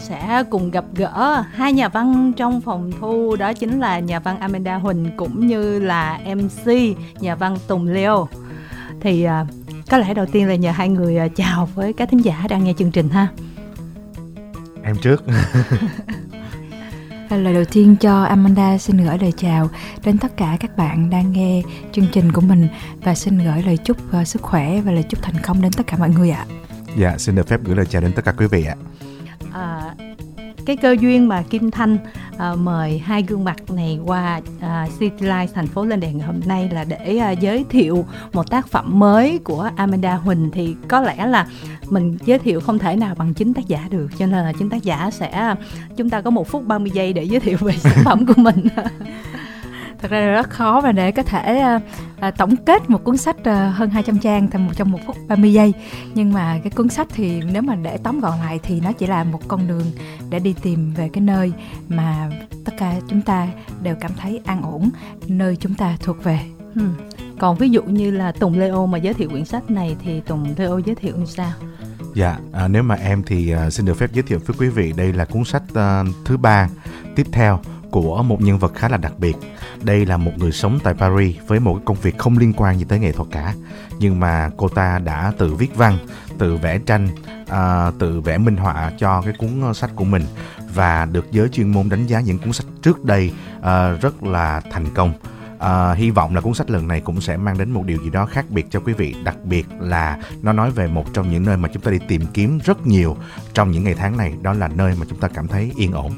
sẽ cùng gặp gỡ hai nhà văn trong phòng thu, đó chính là nhà văn Amanda Huỳnh cũng như là MC nhà văn Tùng Leo. Thì có lẽ đầu tiên là nhờ hai người chào với các thính giả đang nghe chương trình ha. Em trước. Lời đầu tiên cho Amanda xin gửi lời chào đến tất cả các bạn đang nghe chương trình của mình và xin gửi lời chúc sức khỏe và lời chúc thành công đến tất cả mọi người ạ. Dạ, xin được phép gửi lời chào đến tất cả quý vị ạ. Cái cơ duyên mà Kim Thanh mời hai gương mặt này qua City Lights thành phố lên đèn ngày hôm nay là để giới thiệu một tác phẩm mới của Amanda Huỳnh, thì có lẽ là mình giới thiệu không thể nào bằng chính tác giả được, cho nên là chính tác giả sẽ, chúng ta có 1 phút 30 giây để giới thiệu về sản phẩm của mình. Thật ra là rất khó, và để có thể tổng kết một cuốn sách hơn 200 trang trong 1 phút 30 giây. Nhưng mà cái cuốn sách thì nếu mà để tóm gọn lại thì nó chỉ là một con đường để đi tìm về cái nơi mà tất cả chúng ta đều cảm thấy an ổn, nơi chúng ta thuộc về. Còn ví dụ như là Tùng Leo mà giới thiệu quyển sách này thì Tùng Leo giới thiệu như sao? Dạ, nếu mà em thì xin được phép giới thiệu với quý vị, đây là cuốn sách thứ 3 tiếp theo của một nhân vật khá là đặc biệt. Đây là một người sống tại Paris với một công việc không liên quan gì tới nghệ thuật cả, nhưng mà cô ta đã tự viết văn, tự vẽ tranh, tự vẽ minh họa cho cái cuốn sách của mình, và được giới chuyên môn đánh giá những cuốn sách trước đây rất là thành công. Hy vọng là cuốn sách lần này cũng sẽ mang đến một điều gì đó khác biệt cho quý vị, đặc biệt là nó nói về một trong những nơi mà chúng ta đi tìm kiếm rất nhiều trong những ngày tháng này, đó là nơi mà chúng ta cảm thấy yên ổn.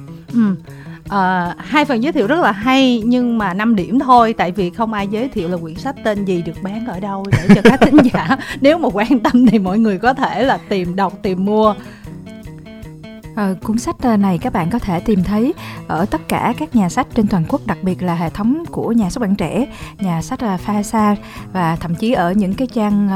Hai phần giới thiệu rất là hay, nhưng mà 5 điểm thôi, tại vì không ai giới thiệu là quyển sách tên gì, được bán ở đâu, để cho các thính giả nếu mà quan tâm thì mọi người có thể là tìm đọc, tìm mua. Cuốn sách này các bạn có thể tìm thấy ở tất cả các nhà sách trên toàn quốc, đặc biệt là hệ thống của Nhà sách Bạn Trẻ, nhà sách Fahasa, và thậm chí ở những cái trang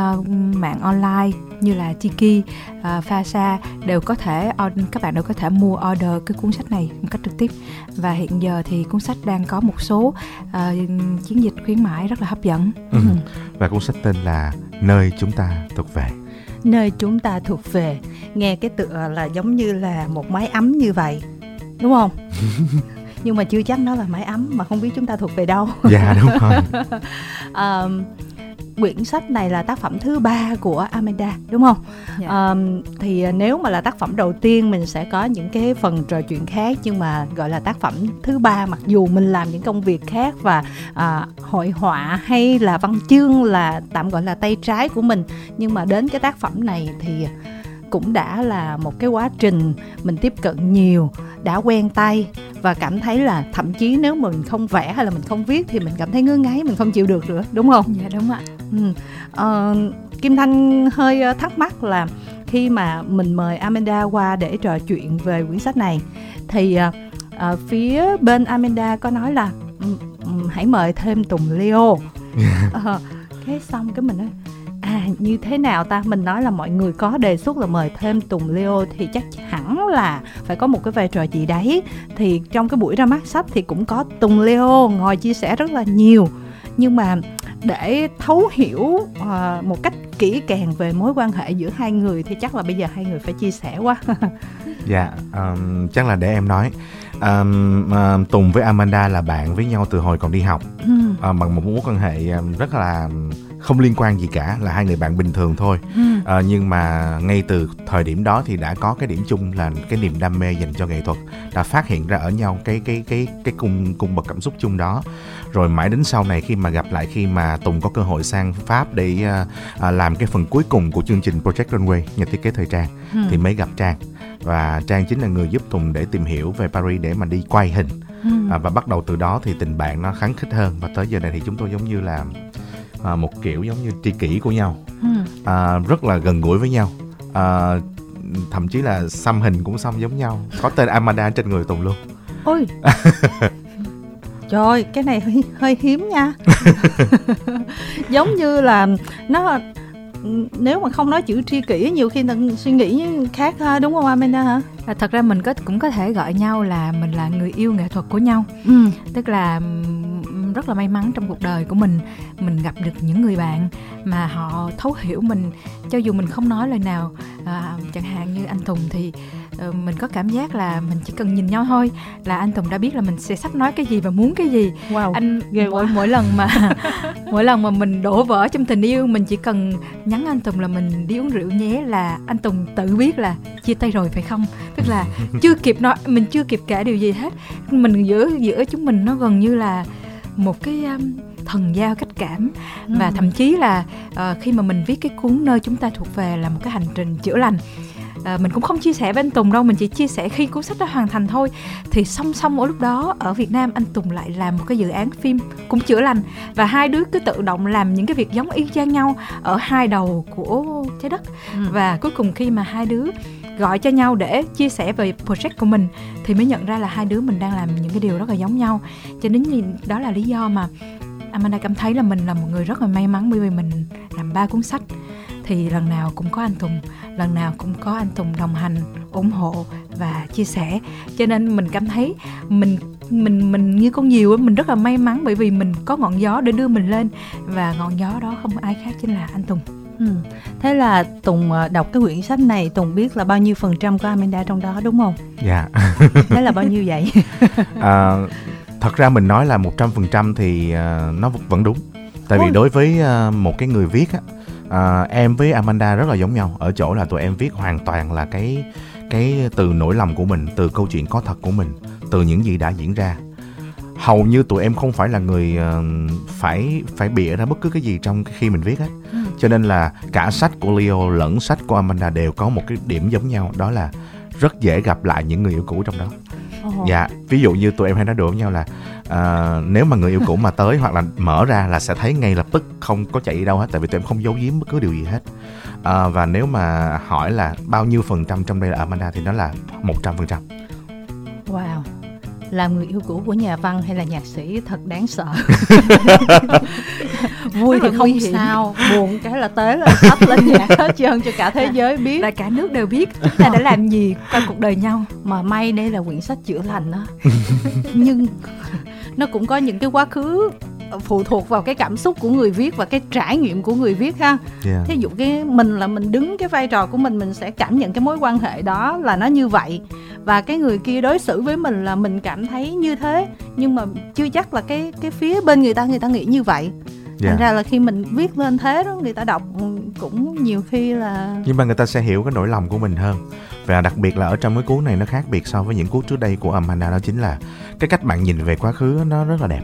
mạng online như là Tiki, Fahasa đều có thể, các bạn đều có thể mua order cái cuốn sách này một cách trực tiếp. Và hiện giờ thì cuốn sách đang có một số chiến dịch khuyến mãi rất là hấp dẫn. Và cuốn sách tên là Nơi Chúng Ta Thuộc Về. Nơi chúng ta thuộc về, nghe cái tựa là giống như là một mái ấm như vậy, đúng không? Nhưng mà chưa chắc nó là mái ấm, mà không biết chúng ta thuộc về đâu. Dạ đúng rồi. Quyển sách này là tác phẩm thứ 3 của Amanda, đúng không? Dạ. Thì nếu mà là tác phẩm đầu tiên mình sẽ có những cái phần trò chuyện khác, nhưng mà gọi là tác phẩm thứ 3, mặc dù mình làm những công việc khác và hội họa hay là văn chương là tạm gọi là tay trái của mình, nhưng mà đến cái tác phẩm này thì cũng đã là một cái quá trình mình tiếp cận nhiều, đã quen tay và cảm thấy là thậm chí nếu mình không vẽ hay là mình không viết thì mình cảm thấy ngứa ngáy, mình không chịu được nữa, đúng không? Dạ đúng ạ. Kim Thanh hơi thắc mắc là khi mà mình mời Amanda qua để trò chuyện về quyển sách này thì phía bên Amanda có nói là hãy mời thêm Tùng Leo. Thế xong cái mình nói như thế nào ta? Mình nói là mọi người có đề xuất là mời thêm Tùng Leo thì chắc hẳn là phải có một cái vai trò gì đấy. Thì trong cái buổi ra mắt sách thì cũng có Tùng Leo ngồi chia sẻ rất là nhiều. Nhưng mà để thấu hiểu một cách kỹ càng về mối quan hệ giữa hai người thì chắc là bây giờ hai người phải chia sẻ quá. Dạ, chắc là để em nói. Tùng với Amanda là bạn với nhau từ hồi còn đi học, bằng một mối quan hệ rất là không liên quan gì cả, là hai người bạn bình thường thôi. Nhưng mà ngay từ thời điểm đó thì đã có cái điểm chung là cái niềm đam mê dành cho nghệ thuật, đã phát hiện ra ở nhau cái cung bậc cảm xúc chung đó. Rồi mãi đến sau này khi mà gặp lại, khi mà Tùng có cơ hội sang Pháp để làm cái phần cuối cùng của chương trình Project Runway, nhà thiết kế thời trang, thì mới gặp Trang. Và Trang chính là người giúp Tùng để tìm hiểu về Paris để mà đi quay hình. Và bắt đầu từ đó thì tình bạn nó khăng khít hơn, và tới giờ này thì chúng tôi giống như là một kiểu giống như tri kỷ của nhau, rất là gần gũi với nhau, thậm chí là xăm hình cũng xăm giống nhau, có tên Amanda trên người Tùng luôn. Ôi. Trời ơi, cái này hơi hiếm nha. Giống như là nó, nếu mà không nói chữ tri kỷ, nhiều khi suy nghĩ khác đúng không Amanda hả? Thật ra mình cũng có thể gọi nhau là mình là người yêu nghệ thuật của nhau. Tức là rất là may mắn trong cuộc đời của mình gặp được những người bạn mà họ thấu hiểu mình cho dù mình không nói lời nào. Chẳng hạn như anh Tùng thì mình có cảm giác là mình chỉ cần nhìn nhau thôi là anh Tùng đã biết là mình sẽ sắp nói cái gì và muốn cái gì. Wow, anh ghê quá. Mỗi lần mà mình đổ vỡ trong tình yêu, mình chỉ cần nhắn anh Tùng là mình đi uống rượu nhé là anh Tùng tự biết là chia tay rồi phải không? Tức là chưa kịp nói, mình chưa kịp kể điều gì hết. Mình giữa chúng mình nó gần như là một cái thần giao cách cảm. Và thậm chí là khi mà mình viết cái cuốn Nơi Chúng Ta Thuộc Về là một cái hành trình chữa lành. Mình cũng không chia sẻ với anh Tùng đâu, mình chỉ chia sẻ khi cuốn sách đã hoàn thành thôi. Thì song song ở lúc đó ở Việt Nam, anh Tùng lại làm một cái dự án phim cũng chữa lành. Và hai đứa cứ tự động làm những cái việc giống y chang nhau ở hai đầu của trái đất. Và cuối cùng khi mà hai đứa gọi cho nhau để chia sẻ về project của mình thì mới nhận ra là hai đứa mình đang làm những cái điều rất là giống nhau. Cho nên đó là lý do mà Amanda cảm thấy là mình là một người rất là may mắn, bởi vì mình làm 3 cuốn sách thì lần nào cũng có anh Tùng, đồng hành, ủng hộ và chia sẻ. Cho nên mình cảm thấy mình như con diều, mình rất là may mắn bởi vì mình có ngọn gió để đưa mình lên, và ngọn gió đó không ai khác chính là anh Tùng. Thế là Tùng đọc cái quyển sách này, Tùng biết là bao nhiêu % có Amanda trong đó đúng không? Dạ. Thế là bao nhiêu vậy? Thật ra mình nói là 100% thì nó vẫn đúng. Tại vì đối với một cái người viết á, em với Amanda rất là giống nhau ở chỗ là tụi em viết hoàn toàn là cái từ nỗi lòng của mình, từ câu chuyện có thật của mình, từ những gì đã diễn ra. Hầu như tụi em không phải là người phải bịa ra bất cứ cái gì trong khi mình viết hết. Cho nên là cả sách của Leo lẫn sách của Amanda đều có một cái điểm giống nhau, đó là rất dễ gặp lại những người yêu cũ trong đó. Dạ, ví dụ như tụi em hay nói đùa với nhau là nếu mà người yêu cũ mà tới hoặc là mở ra là sẽ thấy ngay lập tức, không có chạy đi đâu hết, tại vì tụi em không giấu giếm bất cứ điều gì hết. Và nếu mà hỏi là bao nhiêu % trong đây là Amanda thì nó là 100%. Wow, làm người yêu cũ của nhà văn hay là nhạc sĩ thật đáng sợ. Vui thì không sao, buồn cái là tế là sắp lên nhạc hết trơn cho cả thế giới biết, là cả nước đều biết chúng ta đã làm gì qua cuộc đời nhau. Mà may đây là quyển sách chữa lành đó. Nhưng nó cũng có những cái quá khứ phụ thuộc vào cái cảm xúc của người viết và cái trải nghiệm của người viết ha. Thí dụ cái mình là mình đứng cái vai trò của mình sẽ cảm nhận cái mối quan hệ đó là nó như vậy, và cái người kia đối xử với mình là mình cảm thấy như thế, nhưng mà chưa chắc là cái phía bên người ta nghĩ như vậy. Thành ra là khi mình viết lên thế đó, người ta đọc cũng nhiều khi là, nhưng mà người ta sẽ hiểu cái nỗi lòng của mình hơn. Và đặc biệt là ở trong cái cuốn này nó khác biệt so với những cuốn trước đây của Amanda, đó chính là cái cách bạn nhìn về quá khứ nó rất là đẹp.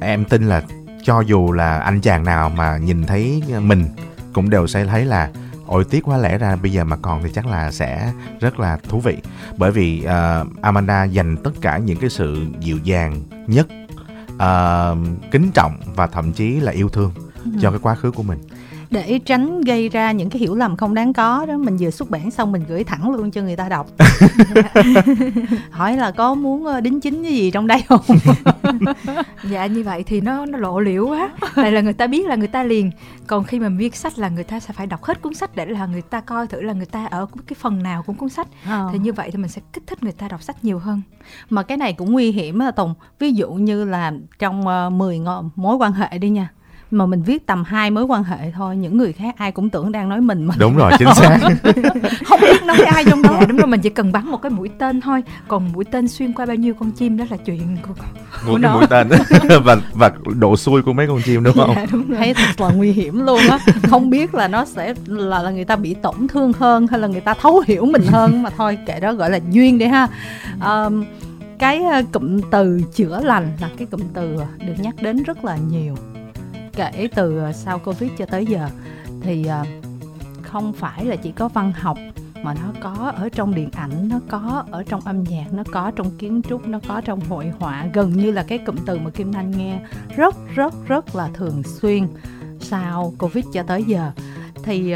Em tin là cho dù là anh chàng nào mà nhìn thấy mình cũng đều sẽ thấy là ôi tiếc quá, lẽ ra bây giờ mà còn thì chắc là sẽ rất là thú vị. Bởi vì Amanda dành tất cả những cái sự dịu dàng nhất, kính trọng và thậm chí là yêu thương cho cái quá khứ của mình. Để tránh gây ra những cái hiểu lầm không đáng có đó, mình vừa xuất bản xong mình gửi thẳng luôn cho người ta đọc. Hỏi là có muốn đính chính cái gì trong đây không? Dạ, như vậy thì nó lộ liễu quá. Tại là người ta biết là người ta liền. Còn khi mà viết sách là người ta sẽ phải đọc hết cuốn sách để là người ta coi thử là người ta ở cái phần nào của cuốn sách. Thì như vậy thì mình sẽ kích thích người ta đọc sách nhiều hơn. Mà cái này cũng nguy hiểm á Tùng. Ví dụ như là trong 10 mối quan hệ đi nha, mà mình viết tầm 2 mối quan hệ thôi, những người khác ai cũng tưởng đang nói mình mà. Đúng rồi, chính xác. Không biết nói ai trong đó. Đúng rồi, mình chỉ cần bắn một cái mũi tên thôi, còn mũi tên xuyên qua bao nhiêu con chim đó là chuyện của nó. Mũi tên và độ xui của mấy con chim đúng không? Dạ, đúng rồi. Thấy thật là nguy hiểm luôn á. Không biết là nó sẽ là người ta bị tổn thương hơn hay là người ta thấu hiểu mình hơn, mà thôi kệ đó, gọi là duyên đi ha. Cái cụm từ chữa lành là cái cụm từ được nhắc đến rất là nhiều kể từ sau Covid cho tới giờ, thì không phải là chỉ có văn học mà nó có ở trong điện ảnh, nó có ở trong âm nhạc, nó có trong kiến trúc, nó có trong hội họa. Gần như là cái cụm từ mà Kim Thanh nghe rất là thường xuyên sau Covid cho tới giờ. Thì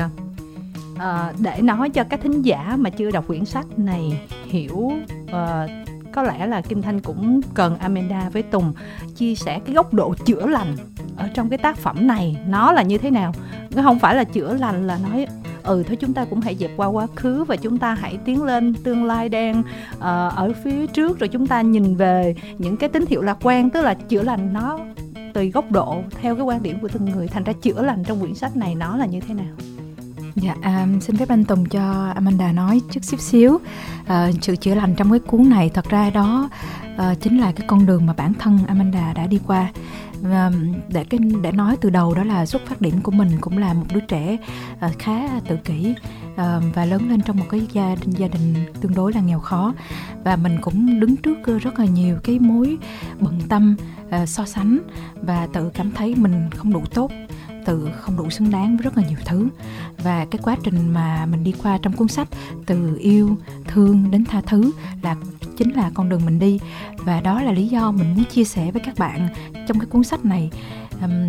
để nói cho các thính giả mà chưa đọc quyển sách này hiểu, có lẽ là Kim Thanh cũng cần Amanda với Tùng chia sẻ cái góc độ chữa lành ở trong cái tác phẩm này nó là như thế nào. Không phải là chữa lành là nói thôi chúng ta cũng hãy dẹp qua quá khứ và chúng ta hãy tiến lên tương lai đang ở phía trước, rồi chúng ta nhìn về những cái tín hiệu lạc quan, tức là chữa lành nó tùy góc độ theo cái quan điểm của từng người. Thành ra chữa lành trong quyển sách này nó là như thế nào? Dạ, xin phép anh Tùng cho Amanda nói chút xíu. Sự chữa lành trong cái cuốn này thật ra đó chính là cái con đường mà bản thân Amanda đã đi qua. Để nói từ đầu, đó là xuất phát điểm của mình cũng là một đứa trẻ khá tự kỷ và lớn lên trong một cái gia đình tương đối là nghèo khó, và mình cũng đứng trước rất là nhiều cái mối bận tâm, so sánh và tự cảm thấy mình không đủ tốt, tự không đủ xứng đáng với rất là nhiều thứ. Và cái quá trình mà mình đi qua trong cuốn sách, từ yêu thương đến tha thứ, là chính là con đường mình đi. Và đó là lý do mình muốn chia sẻ với các bạn trong cái cuốn sách này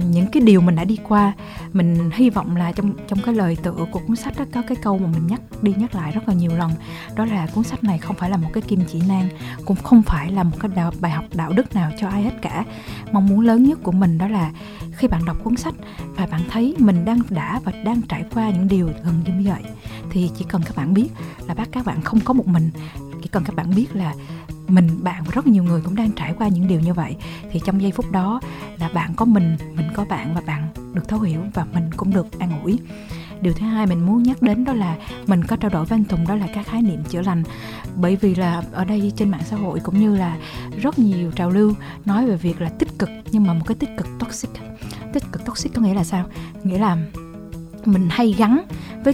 những cái điều mình đã đi qua. Mình hy vọng là trong cái lời tựa của cuốn sách đó có cái câu mà mình nhắc lại rất là nhiều lần, đó là cuốn sách này không phải là một cái kim chỉ nam, cũng không phải là một cái bài học đạo đức nào cho ai hết cả. Mong muốn lớn nhất của mình đó là khi bạn đọc cuốn sách và bạn thấy mình đang trải qua những điều gần như vậy, thì chỉ cần các bạn biết là các bạn không có một mình, chỉ cần các bạn biết là bạn và rất nhiều người cũng đang trải qua những điều như vậy, thì trong giây phút đó là bạn có mình có bạn, và bạn được thấu hiểu và mình cũng được an ủi. Điều thứ hai mình muốn nhắc đến đó là mình có trao đổi với anh Tùng, đó là các khái niệm chữa lành. Bởi vì là ở đây trên mạng xã hội cũng như là rất nhiều trào lưu nói về việc là tích cực, nhưng mà một cái tích cực toxic. Tích cực toxic có nghĩa là sao? Nghĩa là mình hay gắn với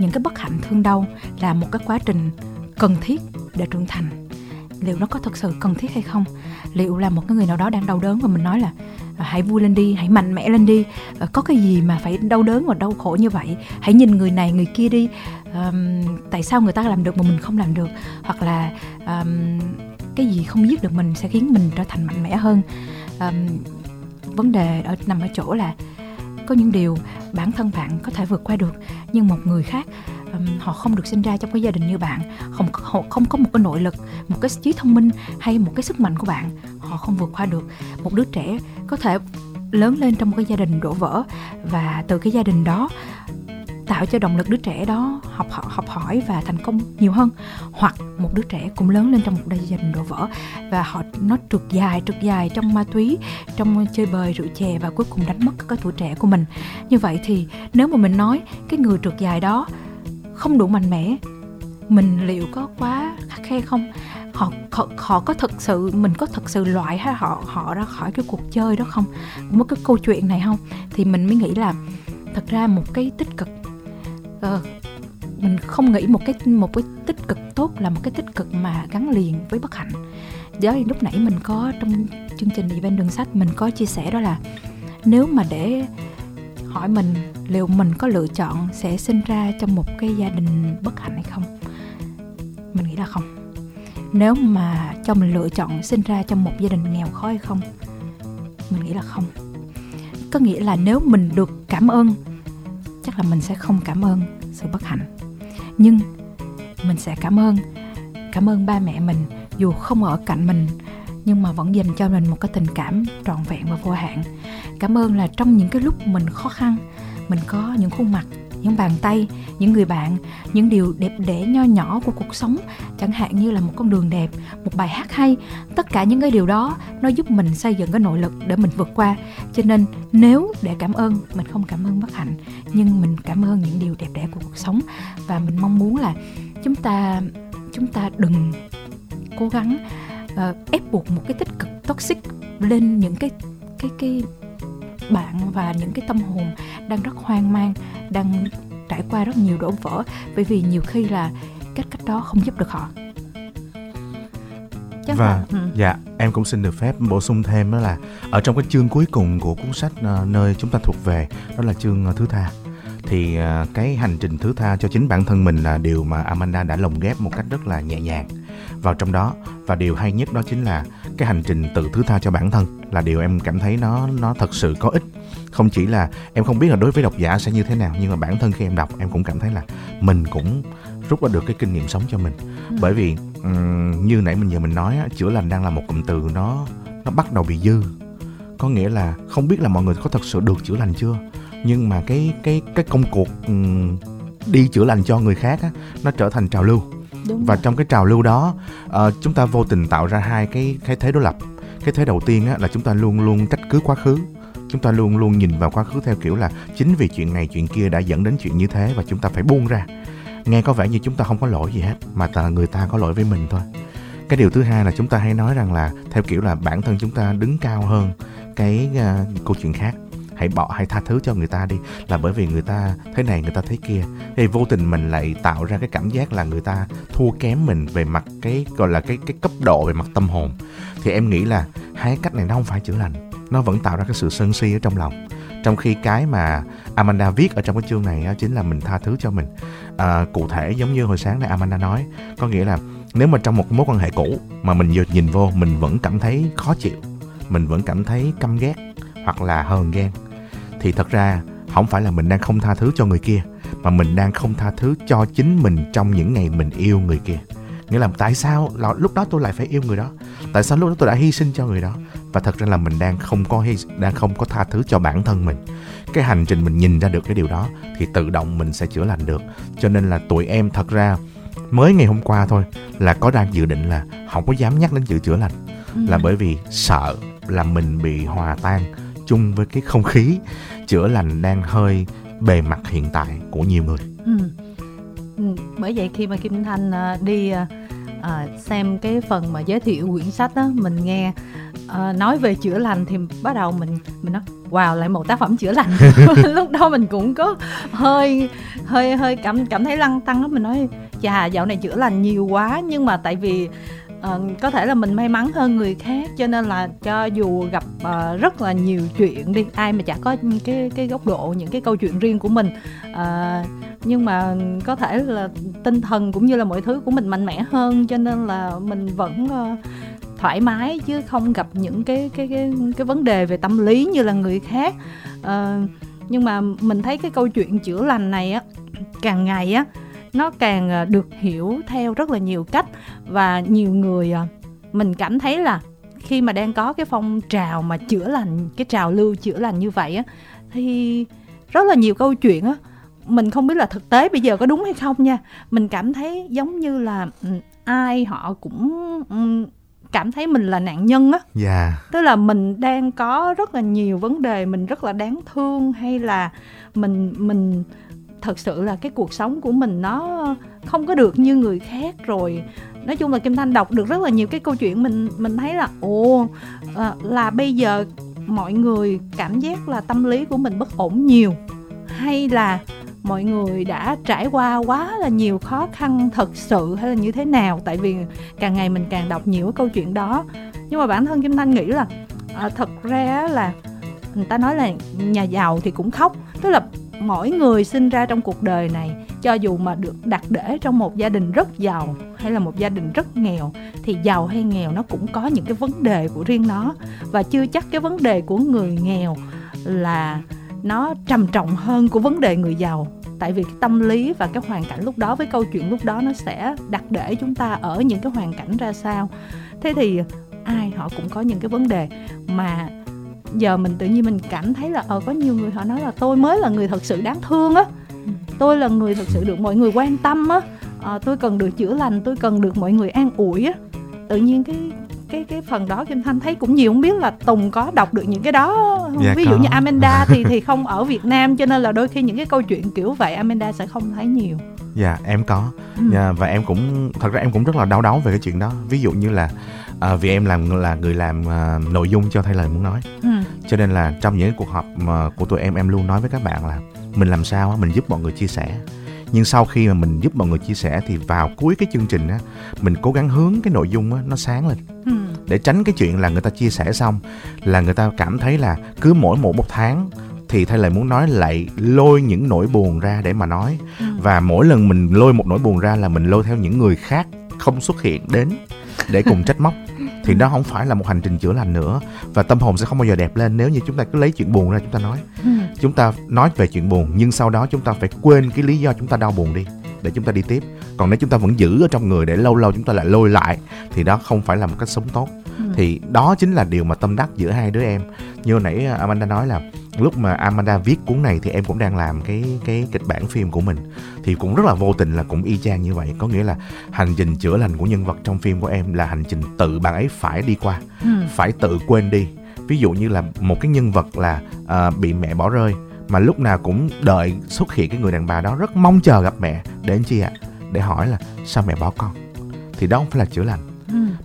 những cái bất hạnh thương đau là một cái quá trình cần thiết để trưởng thành. Liệu nó có thật sự cần thiết hay không? Liệu là một cái người nào đó đang đau đớn và mình nói là hãy vui lên đi, hãy mạnh mẽ lên đi, có cái gì mà phải đau đớn và đau khổ như vậy, hãy nhìn người này người kia đi, tại sao người ta làm được mà mình không làm được? Hoặc là cái gì không giết được mình sẽ khiến mình trở thành mạnh mẽ hơn. Vấn đề nằm ở chỗ là có những điều bản thân bạn có thể vượt qua được, nhưng một người khác họ không được sinh ra trong cái gia đình như bạn, họ không có một cái nội lực, một cái trí thông minh hay một cái sức mạnh của bạn, họ không vượt qua được. Một đứa trẻ có thể lớn lên trong một cái gia đình đổ vỡ, và từ cái gia đình đó tạo cho động lực đứa trẻ đó học hỏi và thành công nhiều hơn. Hoặc một đứa trẻ cũng lớn lên trong một gia đình đổ vỡ và nó trượt dài trong ma túy, trong chơi bời rượu chè, và cuối cùng đánh mất cái tuổi trẻ của mình. Như vậy thì nếu mà mình nói cái người trượt dài đó không đủ mạnh mẽ, mình liệu có quá khắt khe không? Mình có thật sự loại họ ra khỏi cái cuộc chơi đó không? Một cái câu chuyện này không? Thì mình mới nghĩ là thật ra một cái tích cực, mình không nghĩ một cái tích cực tốt là một cái tích cực mà gắn liền với bất hạnh. Với lúc nãy mình có trong chương trình event đường sách mình có chia sẻ, đó là nếu mà để hỏi mình liệu mình có lựa chọn sẽ sinh ra trong một cái gia đình bất hạnh hay không, mình nghĩ là không. Nếu mà cho mình lựa chọn sinh ra trong một gia đình nghèo khó hay không, mình nghĩ là không. Có nghĩa là nếu mình được cảm ơn, chắc là mình sẽ không cảm ơn sự bất hạnh, nhưng mình sẽ cảm ơn ba mẹ mình dù không ở cạnh mình, nhưng mà vẫn dành cho mình một cái tình cảm trọn vẹn và vô hạn. Cảm ơn là trong những cái lúc mình khó khăn, mình có những khuôn mặt, những bàn tay, những người bạn, những điều đẹp đẽ nho nhỏ của cuộc sống, chẳng hạn như là một con đường đẹp, một bài hát hay. Tất cả những cái điều đó nó giúp mình xây dựng cái nội lực để mình vượt qua. Cho nên nếu để cảm ơn, mình không cảm ơn bất hạnh, nhưng mình cảm ơn những điều đẹp đẽ của cuộc sống. Và mình mong muốn là chúng ta đừng cố gắng ép buộc một cái tích cực toxic lên những cái bạn và những cái tâm hồn đang rất hoang mang, đang trải qua rất nhiều đổ vỡ, bởi vì nhiều khi là cách đó không giúp được họ. Dạ, em cũng xin được phép bổ sung thêm, đó là ở trong cái chương cuối cùng của cuốn sách Nơi Chúng Ta Thuộc Về, đó là chương thứ tha. Thì cái hành trình thứ tha cho chính bản thân mình là điều mà Amanda đã lồng ghép một cách rất là nhẹ nhàng vào trong đó. Và điều hay nhất đó chính là cái hành trình tự thứ tha cho bản thân là điều em cảm thấy nó thật sự có ích. Không chỉ là em không biết là đối với độc giả sẽ như thế nào, nhưng mà bản thân khi em đọc em cũng cảm thấy là mình cũng rút ra được cái kinh nghiệm sống cho mình. Bởi vì như nãy mình nói, chữa lành đang là một cụm từ nó bắt đầu bị dư. Có nghĩa là không biết là mọi người có thật sự được chữa lành chưa, nhưng mà cái công cuộc đi chữa lành cho người khác á, nó trở thành trào lưu. Đúng và rồi. Trong cái trào lưu đó chúng ta vô tình tạo ra hai cái thế đối lập. Cái thế đầu tiên á, là chúng ta luôn luôn trách cứ quá khứ. Chúng ta luôn luôn nhìn vào quá khứ theo kiểu là chính vì chuyện này chuyện kia đã dẫn đến chuyện như thế và chúng ta phải buông ra. Nghe có vẻ như chúng ta không có lỗi gì hết, mà là người ta có lỗi với mình thôi. Cái điều thứ hai là chúng ta hay nói rằng là theo kiểu là bản thân chúng ta đứng cao hơn cái câu chuyện khác. Hãy tha thứ cho người ta đi, là bởi vì người ta thế này người ta thế kia. Thì vô tình mình lại tạo ra cái cảm giác là người ta thua kém mình về mặt cái gọi là cái cấp độ về mặt tâm hồn. Thì em nghĩ là hai cách này nó không phải chữa lành, nó vẫn tạo ra cái sự sân si ở trong lòng. Trong khi cái mà Amanda viết ở trong cái chương này đó, chính là mình tha thứ cho mình. Cụ thể giống như hồi sáng này Amanda nói, có nghĩa là nếu mà trong một mối quan hệ cũ mà mình vừa nhìn vô mình vẫn cảm thấy khó chịu, mình vẫn cảm thấy căm ghét hoặc là hờn ghen, thì thật ra không phải là mình đang không tha thứ cho người kia, mà mình đang không tha thứ cho chính mình trong những ngày mình yêu người kia. Nghĩa là tại sao lúc đó tôi lại phải yêu người đó, tại sao lúc đó tôi đã hy sinh cho người đó. Và thật ra là mình đang không có tha thứ cho bản thân mình. Cái hành trình mình nhìn ra được cái điều đó thì tự động mình sẽ chữa lành được. Cho nên là tụi em thật ra mới ngày hôm qua thôi là có đang dự định là không có dám nhắc đến chữ chữa lành, là bởi vì sợ là mình bị hòa tan chung với cái không khí chữa lành đang hơi bề mặt hiện tại của nhiều người. Bởi vậy khi mà Kim Thanh đi xem cái phần mà giới thiệu quyển sách đó, mình nghe nói về chữa lành thì bắt đầu mình nói wow, lại một tác phẩm chữa lành. Lúc đó mình cũng có hơi cảm thấy lăn tăn đó. Mình nói chà, dạo này chữa lành nhiều quá, nhưng mà tại vì có thể là mình may mắn hơn người khác, cho nên là cho dù gặp rất là nhiều chuyện đi, ai mà chả có cái góc độ, những cái câu chuyện riêng của mình, nhưng mà có thể là tinh thần cũng như là mọi thứ của mình mạnh mẽ hơn, cho nên là mình vẫn thoải mái chứ không gặp những cái vấn đề về tâm lý như là người khác. Nhưng mà mình thấy cái câu chuyện chữa lành này á, càng ngày á nó càng được hiểu theo rất là nhiều cách. Và nhiều người, mình cảm thấy là khi mà đang có cái phong trào mà chữa lành, cái trào lưu chữa lành như vậy á, thì rất là nhiều câu chuyện á, mình không biết là thực tế bây giờ có đúng hay không nha. Mình cảm thấy giống như là ai họ cũng cảm thấy mình là nạn nhân á. Tức là mình đang có rất là nhiều vấn đề, mình rất là đáng thương, hay là mình thật sự là cái cuộc sống của mình nó không có được như người khác rồi. Nói chung là Kim Thanh đọc được rất là nhiều cái câu chuyện, mình thấy là ồ, là bây giờ mọi người cảm giác là tâm lý của mình bất ổn nhiều, hay là mọi người đã trải qua quá là nhiều khó khăn thật sự, hay là như thế nào. Tại vì càng ngày mình càng đọc nhiều cái câu chuyện đó. Nhưng mà bản thân Kim Thanh nghĩ là thật ra là người ta nói là nhà giàu thì cũng khóc. Tức là mỗi người sinh ra trong cuộc đời này, cho dù mà được đặt để trong một gia đình rất giàu hay là một gia đình rất nghèo, thì giàu hay nghèo nó cũng có những cái vấn đề của riêng nó. Và chưa chắc cái vấn đề của người nghèo là nó trầm trọng hơn của vấn đề người giàu. Tại vì cái tâm lý và cái hoàn cảnh lúc đó với câu chuyện lúc đó nó sẽ đặt để chúng ta ở những cái hoàn cảnh ra sao. Thế thì ai họ cũng có những cái vấn đề. Mà giờ mình tự nhiên mình cảm thấy là có nhiều người họ nói là tôi mới là người thật sự đáng thương á, tôi là người thật sự được mọi người quan tâm á, tôi cần được chữa lành, tôi cần được mọi người an ủi á. Tự nhiên cái phần đó Kim Thanh thấy cũng nhiều. Không biết là Tùng có đọc được những cái đó không? Ví dụ có. Như Amanda thì không ở Việt Nam, cho nên là đôi khi những cái câu chuyện kiểu vậy Amanda sẽ không thấy nhiều. Em có. Và em cũng, thật ra em cũng rất là đau đớn về cái chuyện đó. Ví dụ như là vì em là người làm nội dung cho Thay Lời Muốn Nói, cho nên là trong những cuộc họp của tụi em luôn nói với các bạn là mình làm sao mình giúp mọi người chia sẻ. Nhưng sau khi mà mình giúp mọi người chia sẻ thì vào cuối cái chương trình á, mình cố gắng hướng cái nội dung á, nó sáng lên, để tránh cái chuyện là người ta chia sẻ xong là người ta cảm thấy là cứ mỗi một tháng thì Thay Lời Muốn Nói lại lôi những nỗi buồn ra để mà nói. Và mỗi lần mình lôi một nỗi buồn ra là mình lôi theo những người khác không xuất hiện đến để cùng trách móc. Thì đó không phải là một hành trình chữa lành nữa. Và tâm hồn sẽ không bao giờ đẹp lên nếu như chúng ta cứ lấy chuyện buồn ra chúng ta nói. Chúng ta nói về chuyện buồn, nhưng sau đó chúng ta phải quên cái lý do chúng ta đau buồn đi, để chúng ta đi tiếp. Còn nếu chúng ta vẫn giữ ở trong người để lâu lâu chúng ta lại lôi lại, thì đó không phải là một cách sống tốt. Thì đó chính là điều mà tâm đắc giữa hai đứa em. Như nãy Amanda nói là lúc mà Amanda viết cuốn này thì em cũng đang làm cái kịch bản phim của mình, thì cũng rất là vô tình là cũng y chang như vậy. Có nghĩa là hành trình chữa lành của nhân vật trong phim của em là hành trình tự bạn ấy phải đi qua, phải tự quên đi. Ví dụ như là một cái nhân vật là bị mẹ bỏ rơi, mà lúc nào cũng đợi xuất hiện cái người đàn bà đó rất mong chờ gặp mẹ để làm chi ạ? Để hỏi là sao mẹ bỏ con? Thì đó không phải là chữa lành.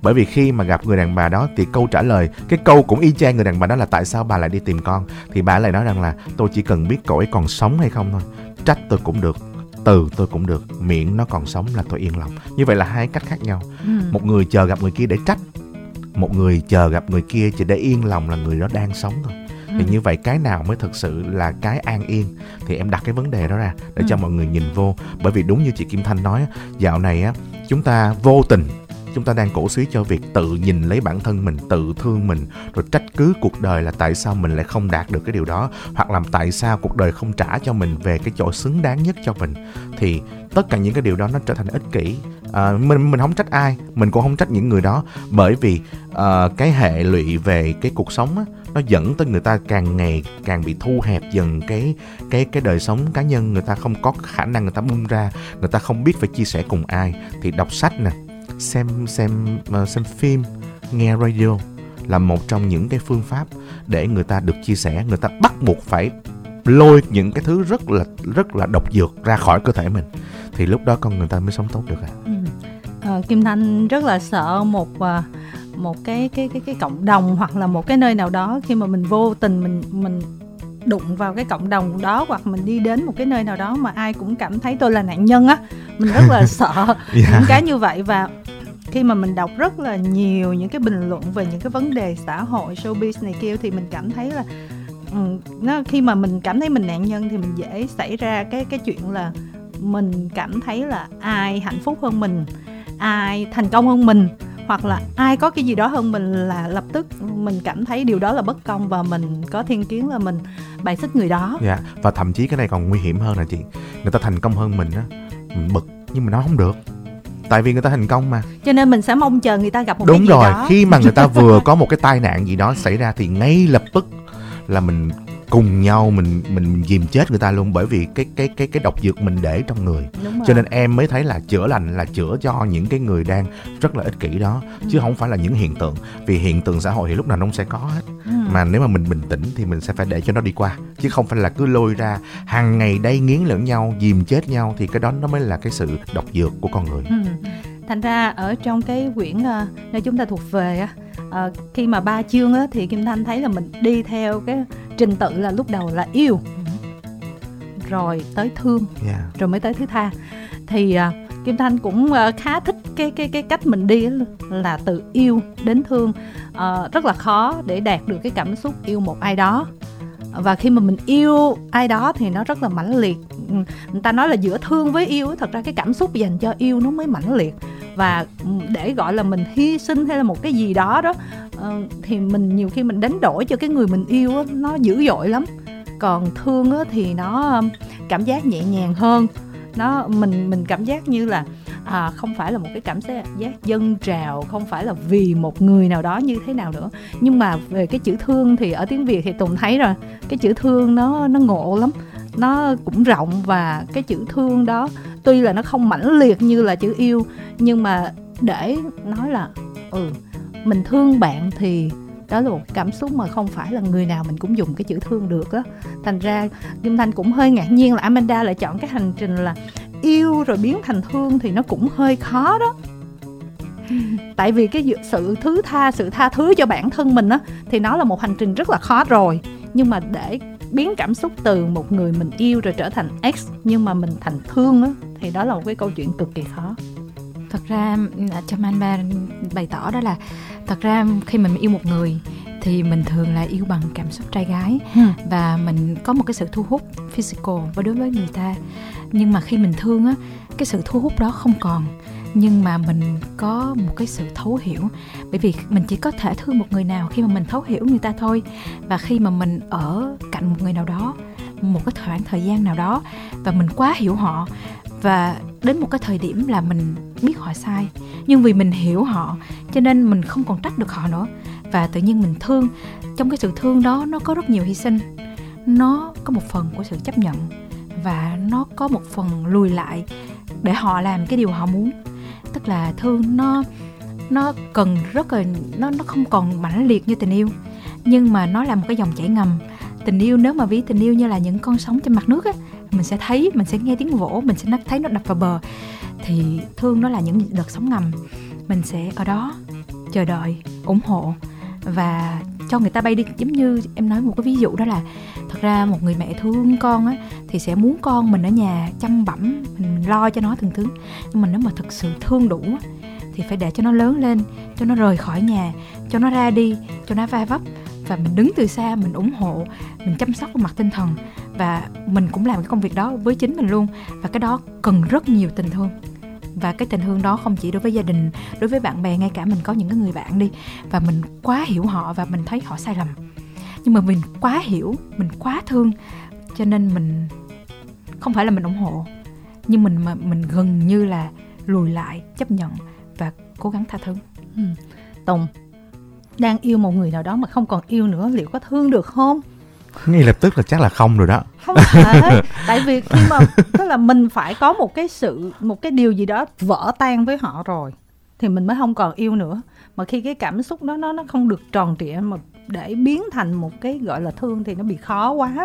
Bởi vì khi mà gặp người đàn bà đó thì câu trả lời, cái câu cũng y chang người đàn bà đó là tại sao bà lại đi tìm con, thì bà lại nói rằng là tôi chỉ cần biết cậu ấy còn sống hay không thôi, trách tôi cũng được, từ tôi cũng được, miễn nó còn sống là tôi yên lòng. Như vậy là hai cách khác nhau. Một người chờ gặp người kia để trách, một người chờ gặp người kia chỉ để yên lòng là người đó đang sống thôi. Thì như vậy cái nào mới thực sự là cái an yên? Thì em đặt cái vấn đề đó ra để cho mọi người nhìn vô. Bởi vì đúng như chị Kim Thanh nói, dạo này á, chúng ta vô tình chúng ta đang cổ suý cho việc tự nhìn lấy bản thân mình, tự thương mình, rồi trách cứ cuộc đời là tại sao mình lại không đạt được cái điều đó, hoặc là tại sao cuộc đời không trả cho mình về cái chỗ xứng đáng nhất cho mình. Thì tất cả những cái điều đó nó trở thành ích kỷ. Mình không trách ai, mình cũng không trách những người đó, bởi vì cái hệ lụy về cái cuộc sống á, nó dẫn tới người ta càng ngày càng bị thu hẹp dần cái đời sống cá nhân. Người ta không có khả năng người ta bung ra, người ta không biết phải chia sẻ cùng ai. Thì đọc sách nè, xem phim, nghe radio là một trong những cái phương pháp để người ta được chia sẻ. Người ta bắt buộc phải lôi những cái thứ rất là độc dược ra khỏi cơ thể mình, thì lúc đó con người ta mới sống tốt được ạ. Kim Thanh rất là sợ một cái cộng đồng hoặc là một cái nơi nào đó, khi mà mình vô tình mình đụng vào cái cộng đồng đó, hoặc mình đi đến một cái nơi nào đó mà ai cũng cảm thấy tôi là nạn nhân á, mình rất là sợ những cái như vậy. Và khi mà mình đọc rất là nhiều những cái bình luận về những cái vấn đề xã hội, showbiz này kia, thì mình cảm thấy là khi mà mình cảm thấy mình nạn nhân thì mình dễ xảy ra cái chuyện là mình cảm thấy là ai hạnh phúc hơn mình, ai thành công hơn mình, hoặc là ai có cái gì đó hơn mình, là lập tức mình cảm thấy điều đó là bất công và mình có thiên kiến là mình bài xích người đó. Dạ, và thậm chí cái này còn nguy hiểm hơn là chị, người ta thành công hơn mình á, mình bực nhưng mà nó không được, tại vì người ta thành công mà, cho nên mình sẽ mong chờ người ta gặp một cái gì đó. Đúng rồi, khi mà người ta vừa có một cái tai nạn gì đó xảy ra thì ngay lập tức là mình cùng nhau mình dìm chết người ta luôn, bởi vì cái độc dược mình để trong người. Cho nên em mới thấy là chữa lành là chữa cho những cái người đang rất là ích kỷ đó, chứ không phải là những hiện tượng. Vì hiện tượng xã hội thì lúc nào nó cũng sẽ có hết, mà nếu mà mình bình tĩnh thì mình sẽ phải để cho nó đi qua, chứ không phải là cứ lôi ra hàng ngày đay nghiến lẫn nhau, dìm chết nhau, thì cái đó nó mới là cái sự độc dược của con người. Thành ra ở trong cái quyển Nơi Chúng Ta Thuộc Về á, khi mà 3 chương á, thì Kim Thanh thấy là mình đi theo cái trình tự là lúc đầu là yêu, rồi tới thương, rồi mới tới thứ tha. Thì Kim Thanh cũng khá thích cái cách mình đi là từ yêu đến thương. Rất là khó để đạt được cái cảm xúc yêu một ai đó, và khi mà mình yêu ai đó thì nó rất là mãnh liệt. Người ta nói là giữa thương với yêu, thật ra cái cảm xúc dành cho yêu nó mới mãnh liệt. Và để gọi là mình hy sinh hay là một cái gì đó đó, thì mình nhiều khi mình đánh đổi cho cái người mình yêu đó, nó dữ dội lắm. Còn thương đó, thì nó cảm giác nhẹ nhàng hơn, nó mình cảm giác như là không phải là một cái cảm giác dâng trào, không phải là vì một người nào đó như thế nào nữa. Nhưng mà về cái chữ thương thì ở tiếng Việt thì Tùng thấy rồi, cái chữ thương nó ngộ lắm, nó cũng rộng. Và cái chữ thương đó tuy là nó không mãnh liệt như là chữ yêu, nhưng mà để nói là mình thương bạn thì đó là một cảm xúc mà không phải là người nào mình cũng dùng cái chữ thương được á. Thành ra Kim Thanh cũng hơi ngạc nhiên là Amanda lại chọn cái hành trình là yêu rồi biến thành thương, thì nó cũng hơi khó đó. Tại vì cái sự thứ tha, sự tha thứ cho bản thân mình á, thì nó là một hành trình rất là khó rồi. Nhưng mà để biến cảm xúc từ một người mình yêu rồi trở thành ex, nhưng mà mình thành thương á, thì đó là một cái câu chuyện cực kỳ khó. Thật ra trong anh ba bày tỏ đó là, thật ra khi mình yêu một người thì mình thường là yêu bằng cảm xúc trai gái, và mình có một cái sự thu hút physical và đối với người ta. Nhưng mà khi mình thương á, cái sự thu hút đó không còn, nhưng mà mình có một cái sự thấu hiểu. Bởi vì mình chỉ có thể thương một người nào khi mà mình thấu hiểu người ta thôi. Và khi mà mình ở cạnh một người nào đó một cái khoảng thời gian nào đó và mình quá hiểu họ, và đến một cái thời điểm là mình biết họ sai, nhưng vì mình hiểu họ cho nên mình không còn trách được họ nữa, và tự nhiên mình thương. Trong cái sự thương đó nó có rất nhiều hy sinh, nó có một phần của sự chấp nhận và nó có một phần lùi lại để họ làm cái điều họ muốn. Tức là thương nó cần rất là nó không còn mãnh liệt như tình yêu, nhưng mà nó là một cái dòng chảy ngầm. Tình yêu, nếu mà ví tình yêu như là những con sóng trên mặt nước á, mình sẽ thấy, mình sẽ nghe tiếng vỗ, mình sẽ thấy nó đập vào bờ. Thì thương nó là những đợt sóng ngầm, mình sẽ ở đó chờ đợi, ủng hộ và cho người ta bay đi. Giống như em nói một cái ví dụ đó là thật ra một người mẹ thương con á, thì sẽ muốn con mình ở nhà chăm bẵm, mình lo cho nó từng thứ. Nhưng mà nếu mà thực sự thương đủ á, thì phải để cho nó lớn lên, cho nó rời khỏi nhà, cho nó ra đi, cho nó va vấp. Và mình đứng từ xa, mình ủng hộ, mình chăm sóc về mặt tinh thần. Và mình cũng làm cái công việc đó với chính mình luôn. Và cái đó cần rất nhiều tình thương. Và cái tình thương đó không chỉ đối với gia đình, đối với bạn bè, ngay cả mình có những cái người bạn đi và mình quá hiểu họ và mình thấy họ sai lầm. Nhưng mà mình quá hiểu, mình quá thương, cho nên mình không phải là mình ủng hộ, nhưng mình gần như là lùi lại, chấp nhận và cố gắng tha thứ. Tùng đang yêu một người nào đó mà không còn yêu nữa, liệu có thương được không? Ngay lập tức là chắc là không rồi đó. Không thể. Tại vì khi mà tức là mình phải có một cái sự, một cái điều gì đó vỡ tan với họ rồi thì mình mới không còn yêu nữa. Mà khi cái cảm xúc đó nó không được tròn trịa mà để biến thành một cái gọi là thương thì nó bị khó quá.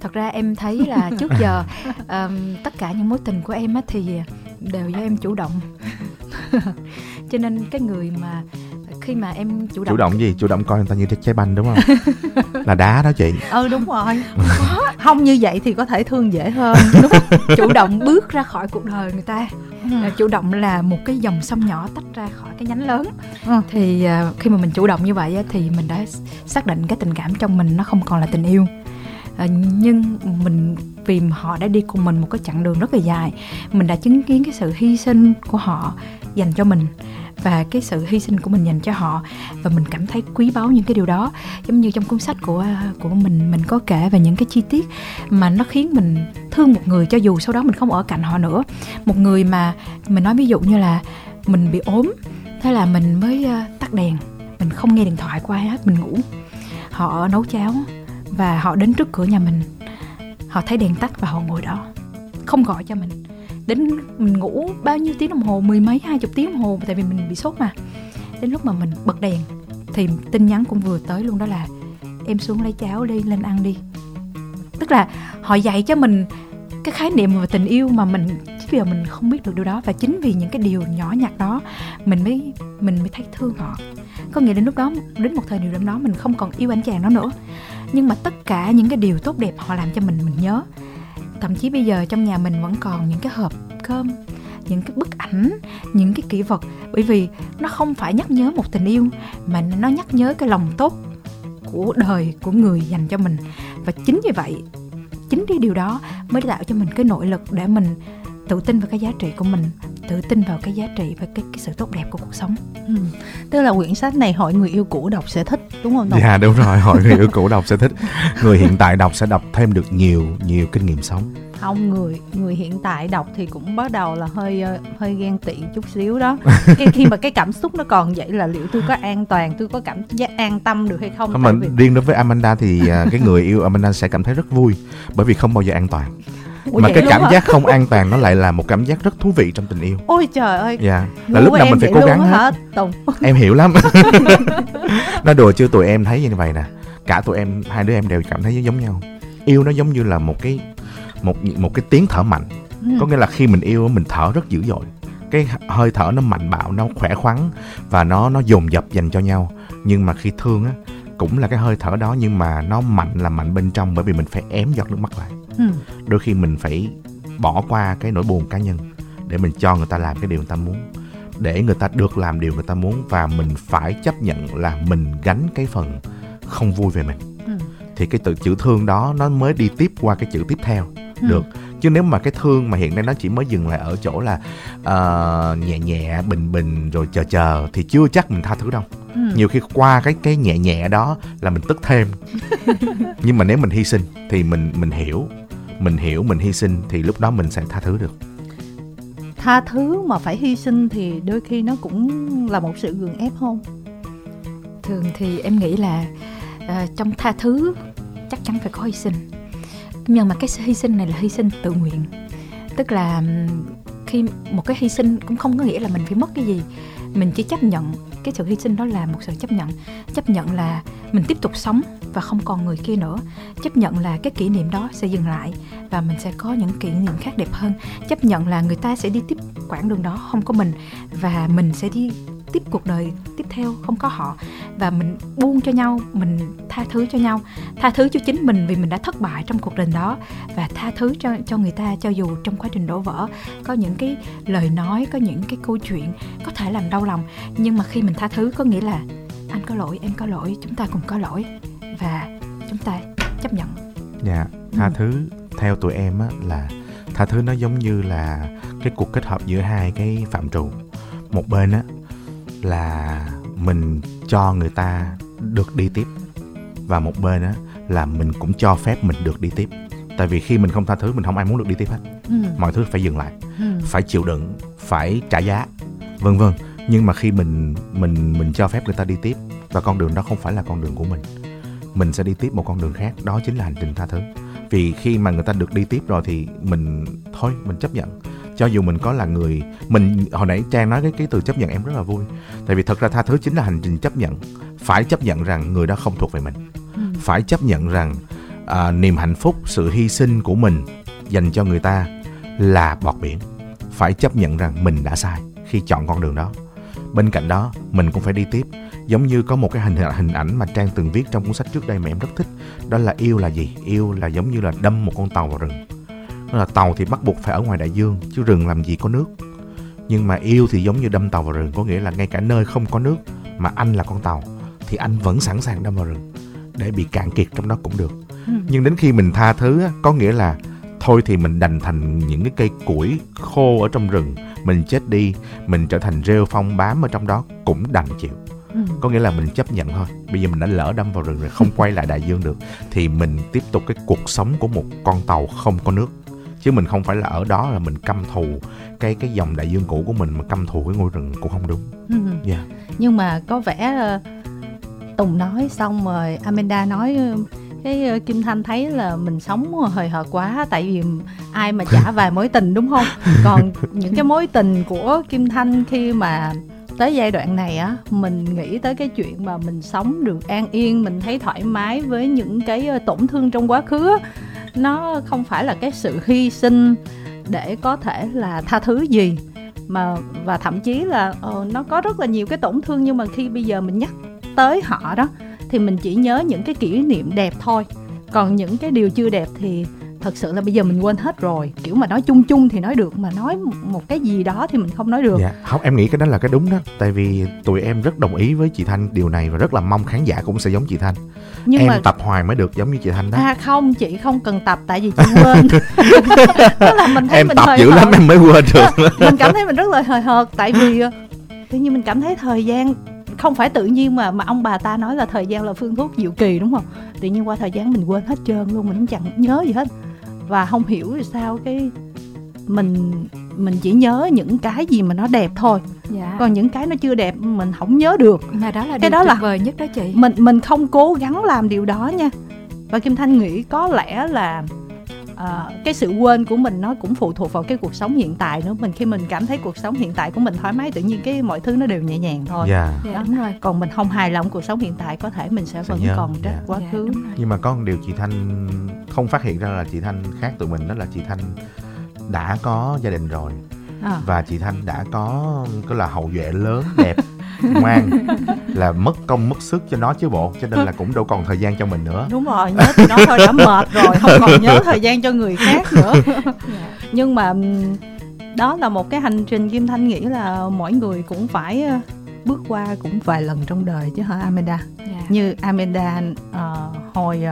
Thật ra em thấy là trước giờ tất cả những mối tình của em á thì đều do em chủ động. Cho nên cái người mà khi mà em chủ động gì, chủ động coi người ta như trái banh đúng không? Là đá đó chị. Ừ đúng rồi. Không như vậy thì có thể thương dễ hơn đúng không? Chủ động bước ra khỏi cuộc đời người ta. Chủ động là một cái dòng sông nhỏ tách ra khỏi cái nhánh lớn. Thì khi mà mình chủ động như vậy thì mình đã xác định cái tình cảm trong mình nó không còn là tình yêu. Nhưng mình vì họ đã đi cùng mình một cái chặng đường rất là dài, mình đã chứng kiến cái sự hy sinh của họ dành cho mình và cái sự hy sinh của mình dành cho họ, và mình cảm thấy quý báu những cái điều đó. Giống như trong cuốn sách của mình có kể về những cái chi tiết mà nó khiến mình thương một người cho dù sau đó mình không ở cạnh họ nữa. Một người mà mình nói ví dụ như là mình bị ốm, thế là mình mới tắt đèn, mình không nghe điện thoại của ai hết, mình ngủ. Họ nấu cháo và họ đến trước cửa nhà mình, họ thấy đèn tắt và họ ngồi đó không gọi cho mình. Đến mình ngủ bao nhiêu tiếng đồng hồ, 10 mấy 20 tiếng đồng hồ, tại vì mình bị sốt mà. Đến lúc mà mình bật đèn thì tin nhắn cũng vừa tới luôn, đó là em xuống lấy cháo đi, lên ăn đi. Tức là họ dạy cho mình cái khái niệm về tình yêu mà mình chính vì mình không biết được điều đó, và chính vì những cái điều nhỏ nhặt đó mình mới thấy thương họ. Có nghĩa đến lúc đó, đến một thời điểm đó mình không còn yêu anh chàng đó nữa, nhưng mà tất cả những cái điều tốt đẹp họ làm cho mình nhớ. Thậm chí bây giờ trong nhà mình vẫn còn những cái hộp cơm, những cái bức ảnh, những cái kỷ vật. Bởi vì nó không phải nhắc nhớ một tình yêu, mà nó nhắc nhớ cái lòng tốt của đời, của người dành cho mình. Và chính vì vậy, chính cái điều đó mới tạo cho mình cái nội lực để mình tự tin vào cái giá trị của mình, tự tin vào cái giá trị và cái sự tốt đẹp của cuộc sống. Tức là quyển sách này hội người yêu cũ đọc sẽ thích đúng không? Dạ đúng rồi, hội người yêu cũ đọc sẽ thích. Người hiện tại đọc sẽ đọc thêm được nhiều kinh nghiệm sống. Không, người hiện tại đọc thì cũng bắt đầu là hơi ghen tị chút xíu đó. Khi mà cái cảm xúc nó còn vậy là liệu tôi có an toàn, tôi có cảm giác an tâm được hay không? Không, mà riêng đối với Amanda thì cái người yêu Amanda sẽ cảm thấy rất vui, bởi vì không bao giờ an toàn. Ủa, mà cái cảm giác không an toàn nó lại là một cảm giác rất thú vị trong tình yêu. Ôi trời ơi. Dạ yeah. Là lúc nào mình phải cố gắng hết. Em hiểu lắm. Nói đùa chứ tụi em thấy như vậy nè. Cả tụi em, hai đứa em đều cảm thấy giống nhau. Yêu nó giống như là một cái tiếng thở mạnh. Có nghĩa là khi mình yêu mình thở rất dữ dội, cái hơi thở nó mạnh bạo, nó khỏe khoắn và nó dồn dập dành cho nhau. Nhưng mà khi thương á, cũng là cái hơi thở đó, nhưng mà nó mạnh là mạnh bên trong, bởi vì mình phải ém giọt nước mắt lại. Đôi khi mình phải bỏ qua cái nỗi buồn cá nhân để mình cho người ta làm cái điều người ta muốn, để người ta được làm điều người ta muốn, và mình phải chấp nhận là mình gánh cái phần không vui về mình. Thì cái từ chữ thương đó nó mới đi tiếp qua cái chữ tiếp theo được. Chứ nếu mà cái thương mà hiện nay nó chỉ mới dừng lại ở chỗ là nhẹ nhẹ, bình bình rồi chờ thì chưa chắc mình tha thứ đâu. Nhiều khi qua cái nhẹ nhẹ đó là mình tức thêm. Nhưng mà nếu mình hy sinh thì mình hiểu, mình hy sinh thì lúc đó mình sẽ tha thứ được. Tha thứ mà phải hy sinh thì đôi khi nó cũng là một sự gượng ép không? Thường thì em nghĩ là trong tha thứ chắc chắn phải có hy sinh. Nhưng mà cái hy sinh này là hy sinh tự nguyện. Tức là khi một cái hy sinh cũng không có nghĩa là mình phải mất cái gì. Mình chỉ chấp nhận cái sự hy sinh đó là một sự chấp nhận. Chấp nhận là mình tiếp tục sống và không còn người kia nữa. Chấp nhận là cái kỷ niệm đó sẽ dừng lại và mình sẽ có những kỷ niệm khác đẹp hơn. Chấp nhận là người ta sẽ đi tiếp quãng đường đó, không có mình. Và mình sẽ đi tiếp cuộc đời tiếp theo, không có họ. Và mình buông cho nhau, mình tha thứ cho nhau. Tha thứ cho chính mình vì mình đã thất bại trong cuộc đời đó. Và tha thứ cho người ta, cho dù trong quá trình đổ vỡ có những cái lời nói, có những cái câu chuyện có thể làm đau lòng. Nhưng mà khi mình tha thứ có nghĩa là anh có lỗi, em có lỗi, chúng ta cùng có lỗi. Và chúng ta chấp nhận. Dạ, tha thứ theo tụi em á, là tha thứ nó giống như là cái cuộc kết hợp giữa hai cái phạm trù. Một bên á là mình cho người ta được đi tiếp, và một bên á là mình cũng cho phép mình được đi tiếp. Tại vì khi mình không tha thứ, mình không ai muốn được đi tiếp hết. Mọi thứ phải dừng lại, phải chịu đựng, phải trả giá, vân vân. Nhưng mà khi mình cho phép người ta đi tiếp, và con đường đó không phải là con đường của mình sẽ đi tiếp một con đường khác. Đó chính là hành trình tha thứ. Vì khi mà người ta được đi tiếp rồi thì mình thôi, mình chấp nhận. Cho dù mình có là người mình, hồi nãy Trang nói cái từ chấp nhận em rất là vui. Tại vì thật ra tha thứ chính là hành trình chấp nhận. Phải chấp nhận rằng người đó không thuộc về mình. Phải chấp nhận rằng niềm hạnh phúc, sự hy sinh của mình dành cho người ta là bọt biển. Phải chấp nhận rằng mình đã sai khi chọn con đường đó. Bên cạnh đó mình cũng phải đi tiếp. Giống như có một cái hình ảnh mà Trang từng viết trong cuốn sách trước đây mà em rất thích. Đó là yêu là gì? Yêu là giống như là đâm một con tàu vào rừng. Nó là tàu thì bắt buộc phải ở ngoài đại dương, chứ rừng làm gì có nước. Nhưng mà yêu thì giống như đâm tàu vào rừng. Có nghĩa là ngay cả nơi không có nước mà anh là con tàu thì anh vẫn sẵn sàng đâm vào rừng, để bị cạn kiệt trong đó cũng được. Nhưng đến khi mình tha thứ có nghĩa là thôi thì mình đành thành những cái cây củi khô ở trong rừng. Mình chết đi, mình trở thành rêu phong bám ở trong đó cũng đành chịu. Có nghĩa là mình chấp nhận thôi. Bây giờ mình đã lỡ đâm vào rừng rồi, không quay lại đại dương được, thì mình tiếp tục cái cuộc sống của một con tàu không có nước. Chứ mình không phải là ở đó là mình căm thù cái dòng đại dương cũ của mình, mà căm thù cái ngôi rừng cũng không đúng. Yeah. Nhưng mà có vẻ Tùng nói xong rồi Amanda nói, cái Kim Thanh thấy là mình sống hời hợt quá, tại vì ai mà trả vài mối tình, đúng không? Còn những cái mối tình của Kim Thanh khi mà tới giai đoạn này á, mình nghĩ tới cái chuyện mà mình sống được an yên, mình thấy thoải mái với những cái tổn thương trong quá khứ á. Nó không phải là cái sự hy sinh để có thể là tha thứ gì mà, và thậm chí là nó có rất là nhiều cái tổn thương, nhưng mà khi bây giờ mình nhắc tới họ đó thì mình chỉ nhớ những cái kỷ niệm đẹp thôi. Còn những cái điều chưa đẹp thì thật sự là bây giờ mình quên hết rồi. Kiểu mà nói chung chung thì nói được, mà nói một cái gì đó thì mình không nói được. Dạ, không, em nghĩ cái đó là cái đúng đó. Tại vì tụi em rất đồng ý với chị Thanh điều này, và rất là mong khán giả cũng sẽ giống chị Thanh. Nhưng em mà tập hoài mới được giống như chị Thanh đó. À không, chị không cần tập, tại vì chị quên. Tức là mình thấy em mình tập dữ lắm em mới quên được. Mình cảm thấy mình rất là hời hợt, tại vì tự nhiên mình cảm thấy thời gian không phải tự nhiên, mà ông bà ta nói là thời gian là phương thuốc diệu kỳ, đúng không? Tự nhiên qua thời gian mình quên hết trơn luôn, mình chẳng nhớ gì hết. Và không hiểu sao cái mình chỉ nhớ những cái gì mà nó đẹp thôi. Dạ. Còn những cái nó chưa đẹp mình không nhớ được. Mà đó là cái điều tuyệt vời nhất đó chị. Mình không cố gắng làm điều đó nha. Và Kim Thanh nghĩ có lẽ là cái sự quên của mình nó cũng phụ thuộc vào cái cuộc sống hiện tại nữa. Khi mình cảm thấy cuộc sống hiện tại của mình thoải mái, tự nhiên cái mọi thứ nó đều nhẹ nhàng thôi. Yeah. Yeah, đúng rồi. Còn mình không hài lòng cuộc sống hiện tại, có thể mình sẽ vẫn còn trách quá khứ. Nhưng mà có một điều chị Thanh không phát hiện ra là chị Thanh khác tụi mình, đó là chị Thanh đã có gia đình rồi. Và chị Thanh đã có là hậu duệ lớn, đẹp, ngoan, là mất công mất sức cho nó chứ bộ. Cho nên là cũng đâu còn thời gian cho mình nữa. Đúng rồi, nhớ tụi nó thôi đã mệt rồi, không còn nhớ thời gian cho người khác nữa. Nhưng mà đó là một cái hành trình Kim Thanh nghĩ là mỗi người cũng phải bước qua cũng vài lần trong đời chứ hả Amanda? Như Amanda hồi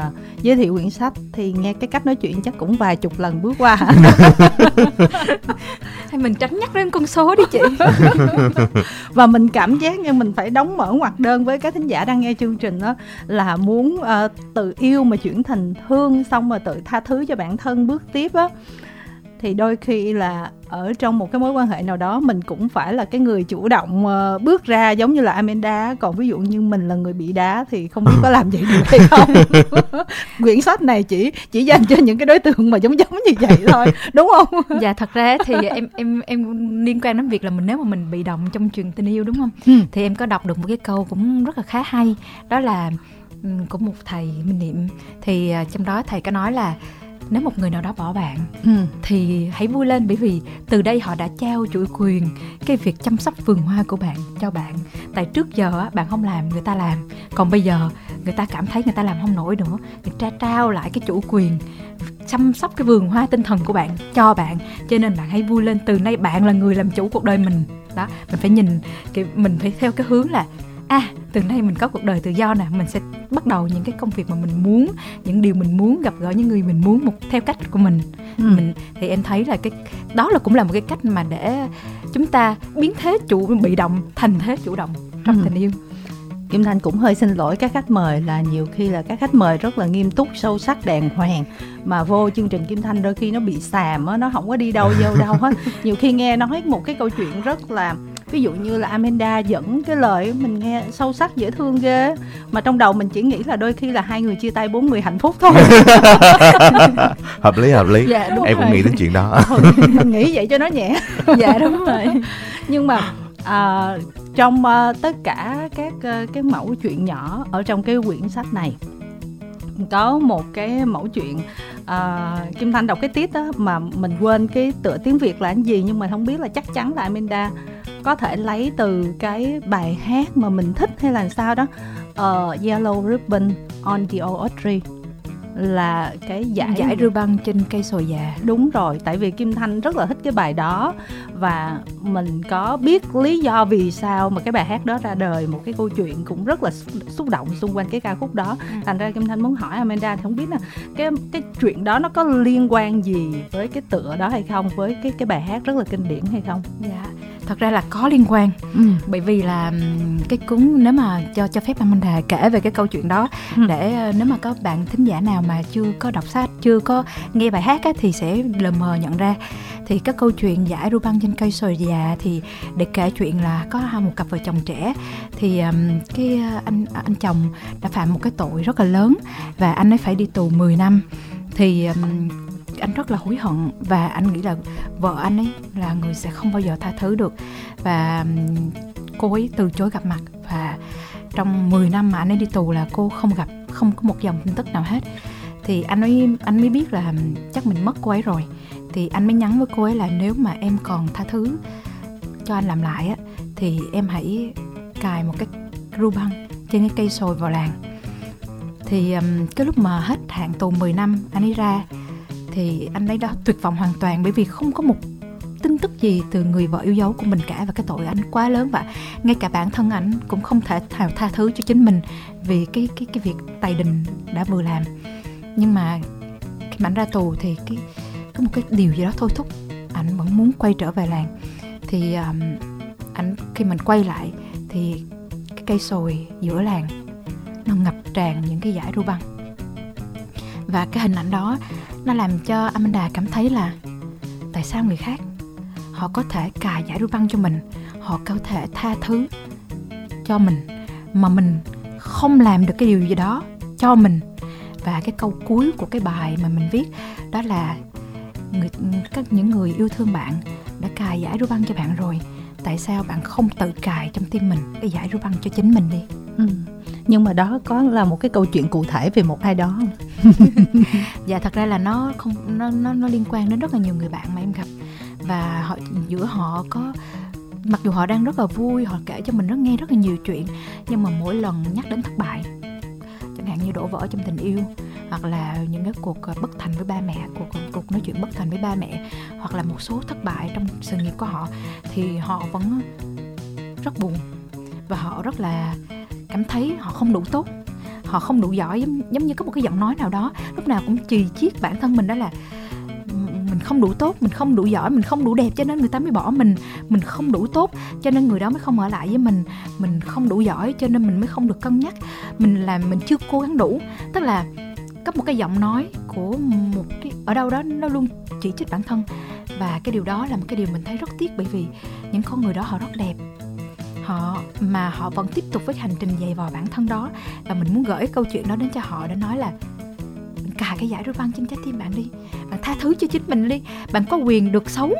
giới thiệu quyển sách thì nghe cái cách nói chuyện chắc cũng vài chục lần bước qua hả? Hay mình tránh nhắc đến con số đi chị. Và mình cảm giác như mình phải đóng mở ngoặc đơn với các thính giả đang nghe chương trình đó, là muốn tự yêu mà chuyển thành thương, xong mà tự tha thứ cho bản thân bước tiếp á. thì đôi khi là ở trong một cái mối quan hệ nào đó mình cũng phải là cái người chủ động bước ra, giống như là Amanda. Còn ví dụ như mình là người bị đá thì không biết có làm vậy được hay không. Quyển sách này chỉ dành cho những cái đối tượng mà giống như vậy thôi, đúng không? Dạ, thật ra thì em liên quan đến việc là mình, nếu mà mình bị động trong chuyện tình yêu, đúng không? Thì em có đọc được một cái câu cũng rất là khá hay, đó là của một thầy Minh Niệm. Thì trong đó thầy có nói là nếu một người nào đó bỏ bạn thì hãy vui lên, bởi vì từ đây họ đã trao chủ quyền cái việc chăm sóc vườn hoa của bạn cho bạn. Tại trước giờ bạn không làm, người ta làm. Còn bây giờ người ta cảm thấy người ta làm không nổi nữa, người ta trao lại cái chủ quyền chăm sóc cái vườn hoa tinh thần của bạn cho bạn. Cho nên bạn hãy vui lên, từ nay bạn là người làm chủ cuộc đời mình. Đó, mình phải nhìn, mình phải theo cái hướng là từ nay mình có cuộc đời tự do nè, mình sẽ bắt đầu những cái công việc mà mình muốn, những điều mình muốn, gặp gỡ những người mình muốn theo cách của mình. Mình thì em thấy là cái đó là cũng là một cái cách mà để chúng ta biến thế bị động thành thế chủ động trong tình yêu. Kim Thanh cũng hơi xin lỗi các khách mời là nhiều khi là các khách mời rất là nghiêm túc, sâu sắc, đàng hoàng, mà vô chương trình Kim Thanh đôi khi nó bị xàm á, nó không có đi đâu vô đâu hết. Nhiều khi nghe nói một cái câu chuyện rất là, ví dụ như là Amanda dẫn cái lời mình nghe sâu sắc dễ thương ghê, mà trong đầu mình chỉ nghĩ là đôi khi là hai người chia tay 40 hạnh phúc thôi. Hợp lý. Dạ, đúng em rồi. Cũng nghĩ đến chuyện đó. Mình nghĩ vậy cho nó nhẹ. Dạ đúng rồi. Nhưng mà trong tất cả các cái mẫu chuyện nhỏ ở trong cái quyển sách này, có một cái mẫu chuyện Kim Thanh đọc cái tiết đó, mà mình quên cái tựa tiếng Việt là cái gì, nhưng mà không biết là chắc chắn là Amanda có thể lấy từ cái bài hát mà mình thích hay là sao đó. Yellow Ribbon on the old tree là cái giải ruban trên cây sồi già. Đúng rồi, tại vì Kim Thanh rất là thích cái bài đó, và mình có biết lý do vì sao mà cái bài hát đó ra đời, một cái câu chuyện cũng rất là xúc động xung quanh cái ca khúc đó. Thành ra Kim Thanh muốn hỏi Amanda thì không biết là cái chuyện đó nó có liên quan gì với cái tựa đó hay không, với cái bài hát rất là kinh điển hay không? Dạ, thật ra là có liên quan. Bởi vì là cái cuốn, nếu mà cho phép Amanda kể về cái câu chuyện đó, để nếu mà có bạn thính giả nào mà chưa có đọc sách, chưa có nghe bài hát á, thì sẽ lờ mờ nhận ra. Thì các câu chuyện giải ru băng trên cây sồi già thì để kể chuyện là có một cặp vợ chồng trẻ, thì cái anh chồng đã phạm một cái tội rất là lớn và anh ấy phải đi tù 10 năm. Thì anh rất là hối hận và anh nghĩ là vợ anh ấy là người sẽ không bao giờ tha thứ được, và cô ấy từ chối gặp mặt, và trong 10 năm mà anh ấy đi tù là cô không gặp, không có một dòng tin tức nào hết. Thì anh mới biết là chắc mình mất cô ấy rồi. Thì anh mới nhắn với cô ấy là nếu mà em còn tha thứ cho anh làm lại á, thì em hãy cài một cái ru băng trên cái cây sồi vào làng. Thì cái lúc mà hết hạn tù 10 năm anh ấy ra, thì anh ấy đã tuyệt vọng hoàn toàn, bởi vì không có một tin tức gì từ người vợ yêu dấu của mình cả, và cái tội anh quá lớn, và ngay cả bản thân anh cũng không thể tha thứ cho chính mình vì cái việc tày đình đã vừa làm. Nhưng mà khi mà anh ra tù thì có một cái điều gì đó thôi thúc anh vẫn muốn quay trở về làng. Thì anh khi mình quay lại thì cái cây sồi giữa làng nó ngập tràn những cái dải ru băng, và cái hình ảnh đó nó làm cho Amanda cảm thấy là tại sao người khác họ có thể cài dải ru băng cho mình, họ có thể tha thứ cho mình, mà mình không làm được cái điều gì đó cho mình. Và cái câu cuối của cái bài mà mình viết đó là những người yêu thương bạn đã cài dải ru băng cho bạn rồi, tại sao bạn không tự cài trong tim mình cái dải ru băng cho chính mình đi? Nhưng mà đó có là một cái câu chuyện cụ thể về một ai đó không? Dạ, thật ra là nó không, nó liên quan đến rất là nhiều người bạn mà em gặp, và giữa họ có, mặc dù họ đang rất là vui, họ kể cho mình nghe rất là nhiều chuyện, nhưng mà mỗi lần nhắc đến thất bại, chẳng hạn như đổ vỡ trong tình yêu, hoặc là những cái cuộc bất thành với ba mẹ, cuộc nói chuyện bất thành với ba mẹ, hoặc là một số thất bại trong sự nghiệp của họ, thì họ vẫn rất buồn và họ rất là cảm thấy họ không đủ tốt, họ không đủ giỏi. Giống như có một cái giọng nói nào đó lúc nào cũng chì chiết bản thân mình, đó là mình không đủ tốt, mình không đủ giỏi, mình không đủ đẹp cho nên người ta mới bỏ mình không đủ tốt cho nên người đó mới không ở lại với mình không đủ giỏi cho nên mình mới không được cân nhắc, mình chưa cố gắng đủ. Tức là cấp một cái giọng nói của một cái ở đâu đó nó luôn chỉ trích bản thân. Và cái điều đó là một cái điều mình thấy rất tiếc, bởi vì những con người đó họ rất đẹp, họ mà họ vẫn tiếp tục với hành trình dày vò bản thân đó. Và mình muốn gửi câu chuyện đó đến cho họ để nói là cà cái giải Rô Văn trên trái tim bạn đi, bạn tha thứ cho chính mình đi. Bạn có quyền được xấu,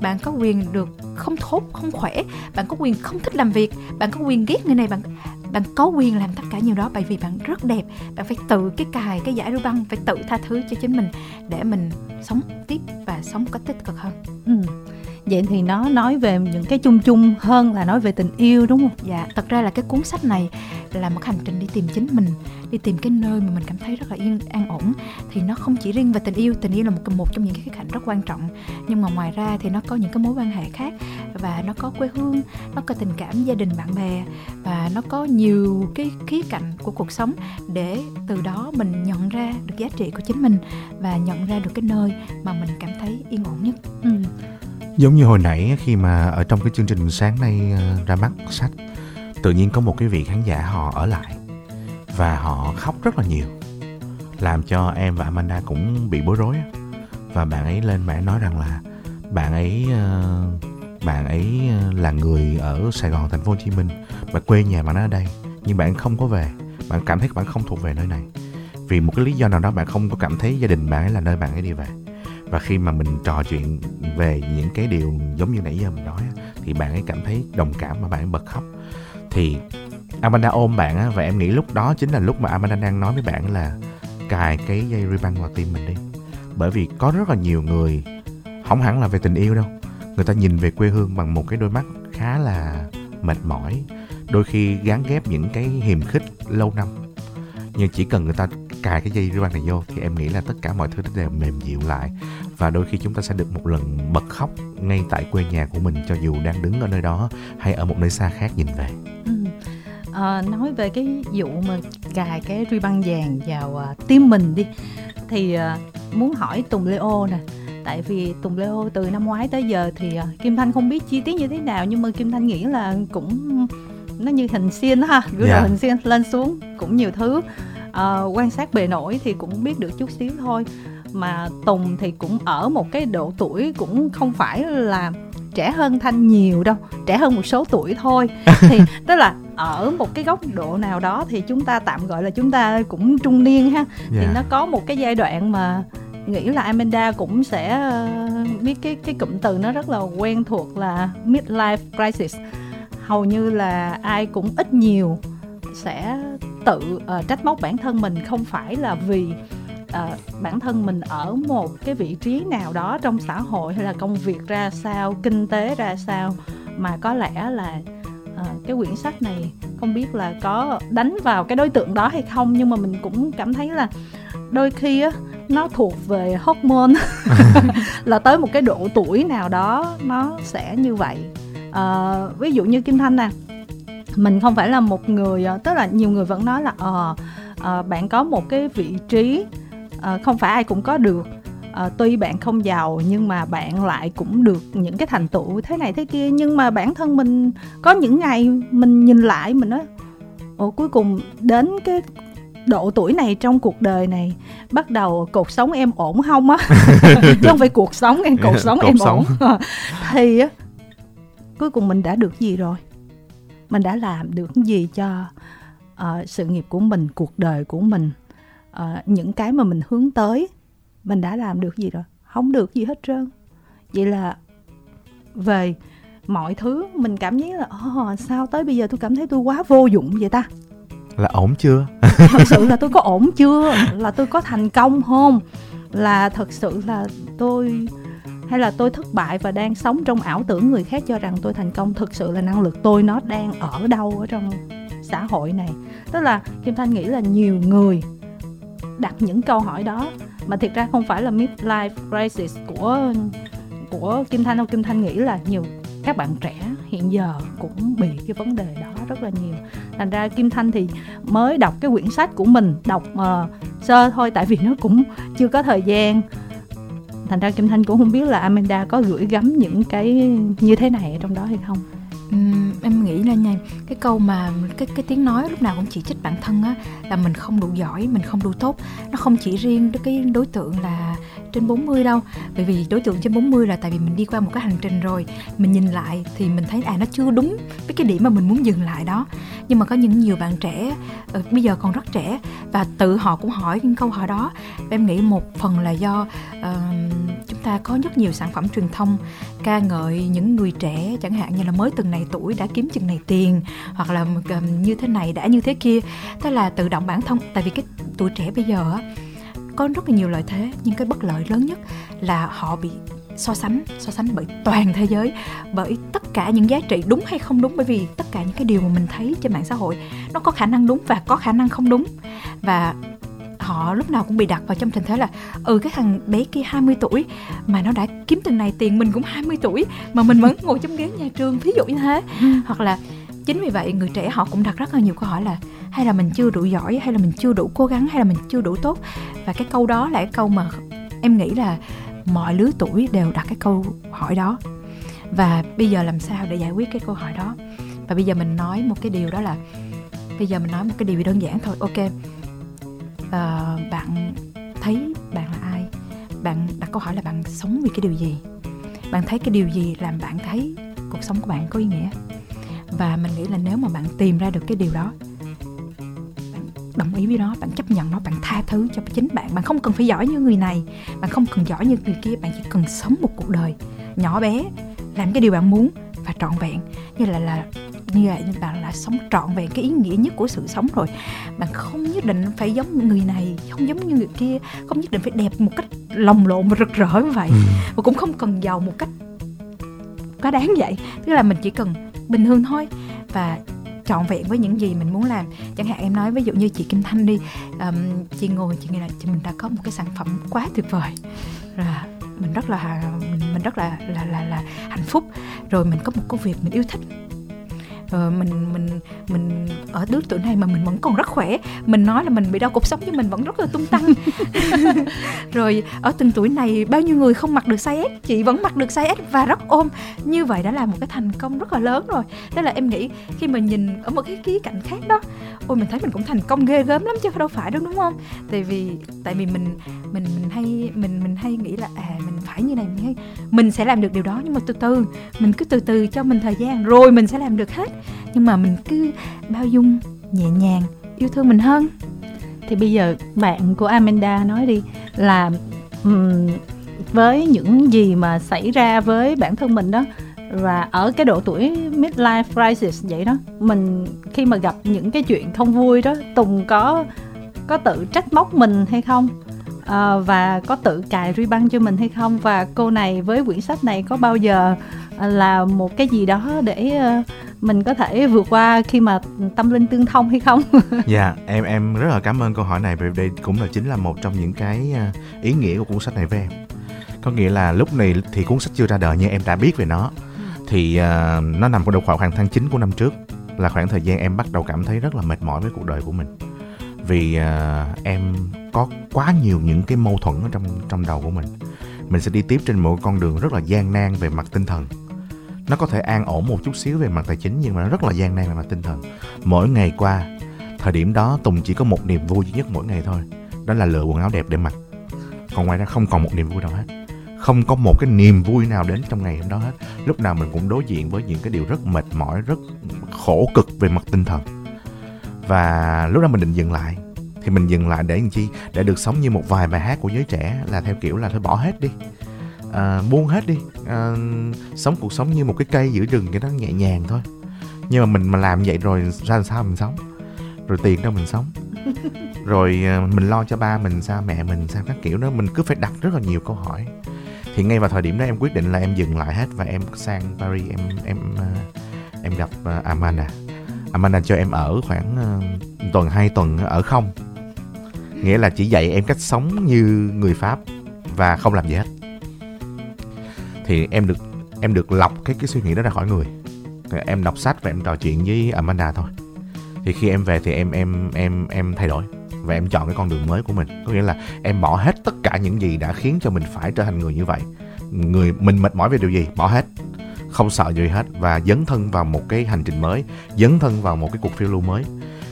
bạn có quyền được không tốt, không khỏe, bạn có quyền không thích làm việc, bạn có quyền ghét người này, bạn có quyền làm tất cả nhiều đó, bởi vì bạn rất đẹp. Bạn phải tự cài cái giải Rô Văn, phải tự tha thứ cho chính mình để mình sống tiếp và sống có tích cực hơn. Vậy thì nó nói về những cái chung chung hơn là nói về tình yêu, đúng không? Dạ, thật ra là cái cuốn sách này là một hành trình đi tìm chính mình, đi tìm cái nơi mà mình cảm thấy rất là yên an ổn. Thì nó không chỉ riêng về tình yêu, tình yêu là một trong những cái khía cạnh rất quan trọng, nhưng mà ngoài ra thì nó có những cái mối quan hệ khác, và nó có quê hương, nó có tình cảm gia đình bạn bè, và nó có nhiều cái khía cạnh của cuộc sống, để từ đó mình nhận ra được giá trị của chính mình và nhận ra được cái nơi mà mình cảm thấy yên ổn nhất. Giống như hồi nãy khi mà ở trong cái chương trình sáng nay ra mắt sách, tự nhiên có một cái vị khán giả họ ở lại và họ khóc rất là nhiều, làm cho em và Amanda cũng bị bối rối. Và bạn ấy lên mà nói rằng là bạn ấy là người ở Sài Gòn, Thành phố Hồ Chí Minh, và quê nhà bạn ở đây, nhưng bạn không có về, bạn cảm thấy bạn không thuộc về nơi này. Vì một cái lý do nào đó bạn không có cảm thấy gia đình bạn ấy là nơi bạn ấy đi về. Và khi mà mình trò chuyện về những cái điều giống như nãy giờ mình nói thì bạn ấy cảm thấy đồng cảm và bạn ấy bật khóc. Thì Amanda ôm bạn, và em nghĩ lúc đó chính là lúc mà Amanda đang nói với bạn là cài cái dây ribbon vào tim mình đi. Bởi vì có rất là nhiều người, không hẳn là về tình yêu đâu, người ta nhìn về quê hương bằng một cái đôi mắt khá là mệt mỏi, đôi khi gán ghép những cái hiềm khích lâu năm. Nhưng chỉ cần người ta cài cái dây ribbon này vô thì em nghĩ là tất cả mọi thứ đều mềm dịu lại, và đôi khi chúng ta sẽ được một lần bật khóc ngay tại quê nhà của mình, cho dù đang đứng ở nơi đó hay ở một nơi xa khác nhìn về. Nói về cái vụ mà cài cái ribbon vàng vào tim mình đi, thì muốn hỏi Tùng Leo nè. Tại vì Tùng Leo từ năm ngoái tới giờ thì Kim Thanh không biết chi tiết như thế nào, nhưng mà Kim Thanh nghĩ là cũng nó như hình xiên đó ha, gửi yeah. Hình xiên lên xuống cũng nhiều thứ. Quan sát bề nổi thì cũng biết được chút xíu thôi. Mà Tùng thì cũng ở một cái độ tuổi cũng không phải là trẻ hơn Thanh nhiều đâu, trẻ hơn một số tuổi thôi. Thì tức là ở một cái góc độ nào đó thì chúng ta tạm gọi là chúng ta cũng trung niên ha. Thì nó có một cái giai đoạn mà nghĩ là Amanda cũng sẽ biết cái cụm từ nó rất là quen thuộc là midlife crisis. Hầu như là ai cũng ít nhiều sẽ tự trách móc bản thân mình, không phải là vì bản thân mình ở một cái vị trí nào đó trong xã hội hay là công việc ra sao, kinh tế ra sao, mà có lẽ là cái quyển sách này không biết là có đánh vào cái đối tượng đó hay không, nhưng mà mình cũng cảm thấy là đôi khi á, nó thuộc về hormone là tới một cái độ tuổi nào đó nó sẽ như vậy. Ví dụ như Kim Thanh nè, mình không phải là một người, tức là nhiều người vẫn nói là bạn có một cái vị trí không phải ai cũng có được, tuy bạn không giàu nhưng mà bạn lại cũng được những cái thành tựu thế này thế kia. Nhưng mà bản thân mình có những ngày mình nhìn lại mình nói cuối cùng đến cái độ tuổi này trong cuộc đời này, bắt đầu cuộc sống em ổn không á chứ không phải cuộc sống em ổn thì cuối cùng mình đã được gì rồi, mình đã làm được gì cho sự nghiệp của mình, cuộc đời của mình, những cái mà mình hướng tới, mình đã làm được gì rồi? Không được gì hết trơn. Vậy là về mọi thứ mình cảm thấy là sao tới bây giờ tôi cảm thấy tôi quá vô dụng vậy ta? Là ổn chưa? Thật sự là tôi có ổn chưa? Là tôi có thành công không? Là thật sự là tôi, hay là tôi thất bại và đang sống trong ảo tưởng người khác cho rằng tôi thành công, thực sự là năng lực tôi nó đang ở đâu ở trong xã hội này. Tức là Kim Thanh nghĩ là nhiều người đặt những câu hỏi đó, mà thiệt ra không phải là midlife crisis của Kim Thanh đâu. Kim Thanh nghĩ là nhiều các bạn trẻ hiện giờ cũng bị cái vấn đề đó rất là nhiều. Thành ra Kim Thanh thì mới đọc cái quyển sách của mình, đọc sơ thôi, tại vì nó cũng chưa có thời gian. Thành ra Kim Thanh cũng không biết là Amanda có gửi gắm những cái như thế này ở trong đó hay không. Em nghĩ là nha, cái câu mà cái tiếng nói lúc nào cũng chỉ trích bản thân á, là mình không đủ giỏi, mình không đủ tốt. Nó không chỉ riêng cái đối tượng là trên 40 đâu. Bởi vì đối tượng trên 40 là tại vì mình đi qua một cái hành trình rồi, mình nhìn lại thì mình thấy nó chưa đúng với cái điểm mà mình muốn dừng lại đó. Nhưng mà có những nhiều bạn trẻ bây giờ còn rất trẻ và tự họ cũng hỏi những câu hỏi đó. Em nghĩ một phần là do chúng ta có rất nhiều sản phẩm truyền thông ca ngợi những người trẻ, chẳng hạn như là mới từng này tuổi đã kiếm chừng này tiền, hoặc là như thế này đã như thế kia. Thế là tự động bản thân, tại vì cái tuổi trẻ bây giờ có rất là nhiều lợi thế, nhưng cái bất lợi lớn nhất là họ bị so sánh bởi toàn thế giới, bởi tất cả những giá trị đúng hay không đúng, bởi vì tất cả những cái điều mà mình thấy trên mạng xã hội nó có khả năng đúng và có khả năng không đúng. Và họ lúc nào cũng bị đặt vào trong tình thế là cái thằng bé kia 20 tuổi mà nó đã kiếm từng này tiền, mình cũng 20 tuổi mà mình vẫn ngồi trong ghế nhà trường, ví dụ như thế. Hoặc là chính vì vậy người trẻ họ cũng đặt rất là nhiều câu hỏi là hay là mình chưa đủ giỏi, hay là mình chưa đủ cố gắng, hay là mình chưa đủ tốt. Và cái câu đó là cái câu mà em nghĩ là mọi lứa tuổi đều đặt cái câu hỏi đó. Và bây giờ làm sao để giải quyết cái câu hỏi đó? Và bây giờ mình nói một cái điều đó là, bây giờ mình nói một cái điều đơn giản thôi. Ok, bạn thấy bạn là ai? Bạn đặt câu hỏi là bạn sống vì cái điều gì? Bạn thấy cái điều gì làm bạn thấy cuộc sống của bạn có ý nghĩa? Và mình nghĩ là nếu mà bạn tìm ra được cái điều đó, đồng ý với nó, bạn chấp nhận nó, bạn tha thứ cho chính bạn. Bạn không cần phải giỏi như người này, bạn không cần giỏi như người kia, bạn chỉ cần sống một cuộc đời nhỏ bé, làm cái điều bạn muốn và trọn vẹn. Như bạn đã sống trọn vẹn cái ý nghĩa nhất của sự sống rồi. Bạn không nhất định phải giống người này, không giống như người kia, không nhất định phải đẹp một cách lồng lộn và rực rỡ như vậy, và cũng không cần giàu một cách quá đáng vậy. Tức là mình chỉ cần bình thường thôi và trọn vẹn với những gì mình muốn làm. Chẳng hạn em nói ví dụ như chị Kim Thanh đi, chị ngồi chị nghĩ là mình đã có một cái sản phẩm quá tuyệt vời rồi, mình rất là hạnh phúc rồi, mình có một công việc mình yêu thích rồi, mình ở đứa tuổi này mà mình vẫn còn rất khỏe. Mình nói là mình bị đau cột sống nhưng mình vẫn rất là tung tăng. Rồi ở từng tuổi này bao nhiêu người không mặc được size S, chị vẫn mặc được size S và rất ôm. Như vậy đã là một cái thành công rất là lớn rồi. Đó là em nghĩ khi mình nhìn ở một cái khía cạnh khác đó, ôi mình thấy mình cũng thành công ghê gớm lắm chứ đâu phải đâu, đúng không? Tại vì mình hay nghĩ là mình phải như này, mình sẽ làm được điều đó. Nhưng mà từ từ mình cứ từ cho mình thời gian rồi mình sẽ làm được hết. Nhưng mà mình cứ bao dung, nhẹ nhàng, yêu thương mình hơn. Thì bây giờ bạn của Amanda nói đi là với những gì mà xảy ra với bản thân mình đó, và ở cái độ tuổi midlife crisis vậy đó, mình khi mà gặp những cái chuyện không vui đó, Tùng có tự trách móc mình hay không? Và có tự cài ri băng cho mình hay không? Và cô này với quyển sách này có bao giờ là một cái gì đó để mình có thể vượt qua khi mà tâm linh tương thông hay không? Dạ, em rất là cảm ơn câu hỏi này, vì đây cũng là chính là một trong những cái ý nghĩa của cuốn sách này với em. Có nghĩa là lúc này thì cuốn sách chưa ra đời nhưng em đã biết về nó. Thì nó nằm trong khoảng tháng 9 của năm trước, là khoảng thời gian em bắt đầu cảm thấy rất là mệt mỏi với cuộc đời của mình. Vì em có quá nhiều những cái mâu thuẫn ở trong đầu của mình. Mình sẽ đi tiếp trên một con đường rất là gian nan về mặt tinh thần. Nó có thể an ổn một chút xíu về mặt tài chính, nhưng mà nó rất là gian nan về mặt tinh thần. Mỗi ngày qua, thời điểm đó Tùng chỉ có một niềm vui duy nhất mỗi ngày thôi, đó là lựa quần áo đẹp để mặc. Còn ngoài ra không còn một niềm vui nào hết, không có một cái niềm vui nào đến trong ngày hôm đó hết. Lúc nào mình cũng đối diện với những cái điều rất mệt mỏi, rất khổ cực về mặt tinh thần. Và lúc đó mình định dừng lại. Thì mình dừng lại để làm chi? Để được sống như một vài bài hát của giới trẻ, là theo kiểu là thôi bỏ hết đi, buông hết đi, sống cuộc sống như một cái cây giữa rừng, cái đó nhẹ nhàng thôi. Nhưng mà mình mà làm vậy rồi ra làm sao mình sống? Rồi tiền đâu mình sống? Rồi mình lo cho ba mình sao, mẹ mình sao, các kiểu đó. Mình cứ phải đặt rất là nhiều câu hỏi. Thì ngay vào thời điểm đó em quyết định là em dừng lại hết. Và em sang Paris, em gặp Amanda cho em ở khoảng tuần 2 tuần ở không. Nghĩa là chỉ dạy em cách sống như người Pháp và không làm gì hết. Thì em được lọc cái suy nghĩ đó ra khỏi người. Em đọc sách và em trò chuyện với Amanda thôi. Thì khi em về thì em thay đổi và em chọn cái con đường mới của mình. Có nghĩa là em bỏ hết tất cả những gì đã khiến cho mình phải trở thành người như vậy. Người mình mệt mỏi về điều gì, bỏ hết. không sợ gì hết, và dấn thân vào một cái hành trình mới, dấn thân vào một cái cuộc phiêu lưu mới.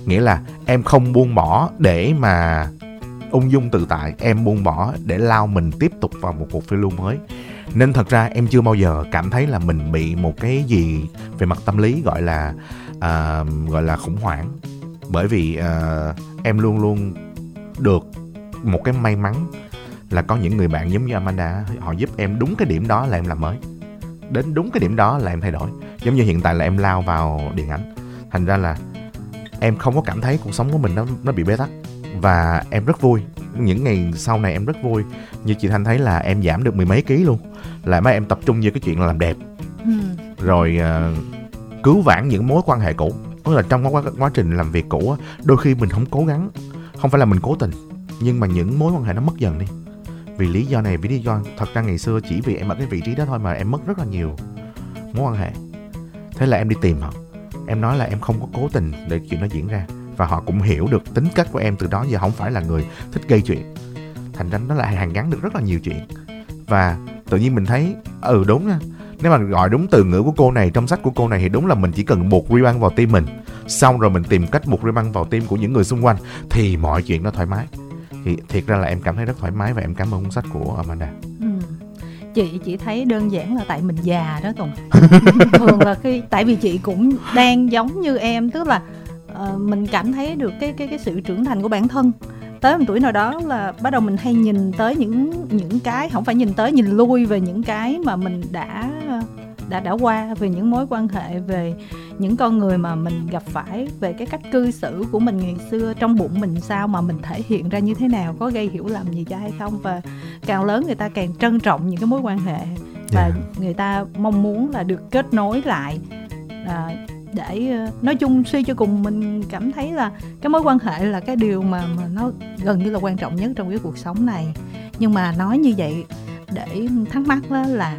Nghĩa là em không buông bỏ để mà ung dung tự tại, em buông bỏ để lao mình tiếp tục vào một cuộc phiêu lưu mới. Nên thật ra em chưa bao giờ cảm thấy là mình bị một cái gì về mặt tâm lý gọi là khủng hoảng. Bởi vì em luôn luôn được một cái may mắn là có những người bạn giống như Amanda, họ giúp em đúng cái điểm đó là em làm mới, đến đúng cái điểm đó là em thay đổi. Giống như hiện tại là em lao vào điện ảnh, thành ra là em không có cảm thấy cuộc sống của mình nó bị bế tắc. Và em rất vui, những ngày sau này em rất vui. Như chị Thanh thấy là em giảm được 10 mấy ký luôn, là mấy em tập trung vào cái chuyện là làm đẹp, rồi cứu vãn những mối quan hệ cũ. Tức là trong quá trình làm việc cũ, đôi khi mình không cố gắng, không phải là mình cố tình, nhưng mà những mối quan hệ nó mất dần đi vì lý do này, vì lý do. Thật ra ngày xưa chỉ vì em ở cái vị trí đó thôi mà em mất rất là nhiều mối quan hệ. Thế là em đi tìm họ, em nói là em không có cố tình để chuyện nó diễn ra, và họ cũng hiểu được tính cách của em từ đó giờ không phải là người thích gây chuyện. Thành ra nó lại hàn gắn được rất là nhiều chuyện. Và tự nhiên mình thấy đúng á, nếu mà gọi đúng từ ngữ của cô này, trong sách của cô này, thì đúng là mình chỉ cần buộc ribbon vào tim mình, xong rồi mình tìm cách buộc ribbon vào tim của những người xung quanh thì mọi chuyện nó thoải mái. Thì thiệt ra là em cảm thấy rất thoải mái, và em cảm ơn cuốn sách của Amanda. Chị chỉ thấy đơn giản là tại mình già đó Tùng. Thường là khi, tại vì chị cũng đang giống như em, tức là mình cảm thấy được cái sự trưởng thành của bản thân. Tới một tuổi nào đó là bắt đầu mình hay nhìn tới những cái, không phải nhìn tới, nhìn lui về những cái mà mình đã qua, về những mối quan hệ, về những con người mà mình gặp phải, về cái cách cư xử của mình ngày xưa, trong bụng mình sao mà mình thể hiện ra như thế nào, có gây hiểu lầm gì cho hay không. Và càng lớn người ta càng trân trọng những cái mối quan hệ, và người ta mong muốn là được kết nối lại. Để nói chung suy cho cùng mình cảm thấy là cái mối quan hệ là cái điều mà nó gần như là quan trọng nhất trong cái cuộc sống này. Nhưng mà nói như vậy để thắc mắc là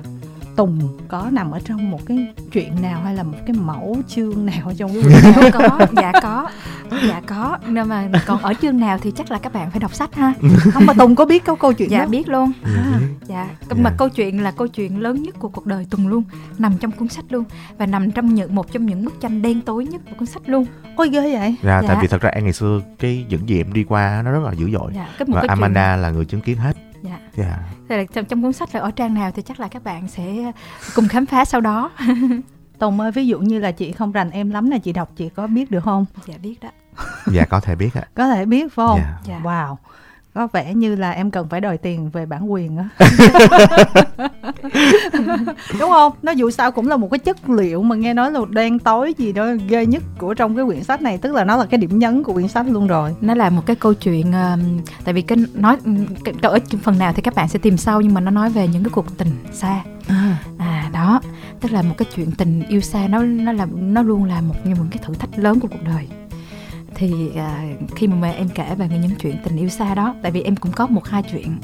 Tùng có nằm ở trong một cái chuyện nào hay là một cái mẫu chương nào trong cái quyển? Có. Nên mà còn ở chương nào thì chắc là các bạn phải đọc sách ha. Không, mà Tùng có biết câu chuyện đó. Biết luôn. Mà câu chuyện là câu chuyện lớn nhất của cuộc đời Tùng luôn, nằm trong cuốn sách luôn, và nằm trong một trong những bức tranh đen tối nhất của cuốn sách luôn. Ôi ghê vậy. Tại vì thật ra em ngày xưa cái những gì em đi qua nó rất là dữ dội. Và Amanda là người chứng kiến hết. Trong cuốn sách là ở trang nào thì chắc là các bạn sẽ cùng khám phá sau đó. Tùng ơi, ví dụ như là chị không rành em lắm, là chị đọc chị có biết được không? Biết đó. Có thể biết ạ. Có thể biết phải không? Wow, có vẻ như là em cần phải đòi tiền về bản quyền á. Đúng không? Nó dù sao cũng là một cái chất liệu mà nghe nói là đen tối gì đó ghê nhất của trong cái quyển sách này. Tức là nó là cái điểm nhấn của quyển sách luôn rồi. Nó là một cái câu chuyện, tại vì cái nói ở phần nào thì các bạn sẽ tìm sau, nhưng mà nó nói về những cái cuộc tình xa. Đó, tức là một cái chuyện tình yêu xa, nó luôn là một trong những cái thử thách lớn của cuộc đời. Thì khi mà em kể về những chuyện tình yêu xa đó, tại vì em cũng có 1-2 chuyện,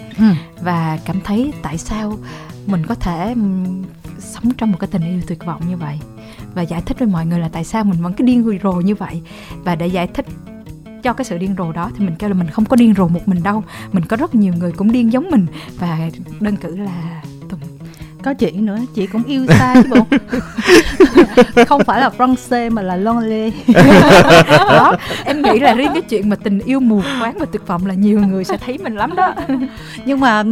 và cảm thấy tại sao mình có thể sống trong một cái tình yêu tuyệt vọng như vậy, và giải thích với mọi người là tại sao mình vẫn cứ điên rồ như vậy. Và để giải thích cho cái sự điên rồ đó thì mình kêu là mình không có điên rồ một mình đâu, mình có rất nhiều người cũng điên giống mình. Và đơn cử là có chị nữa, chị cũng yêu xa chứ bộ. Không phải là France mà là lonely. Đó, em nghĩ là riêng cái chuyện mà tình yêu mù quáng và tuyệt vọng là nhiều người sẽ thấy mình lắm đó. Nhưng mà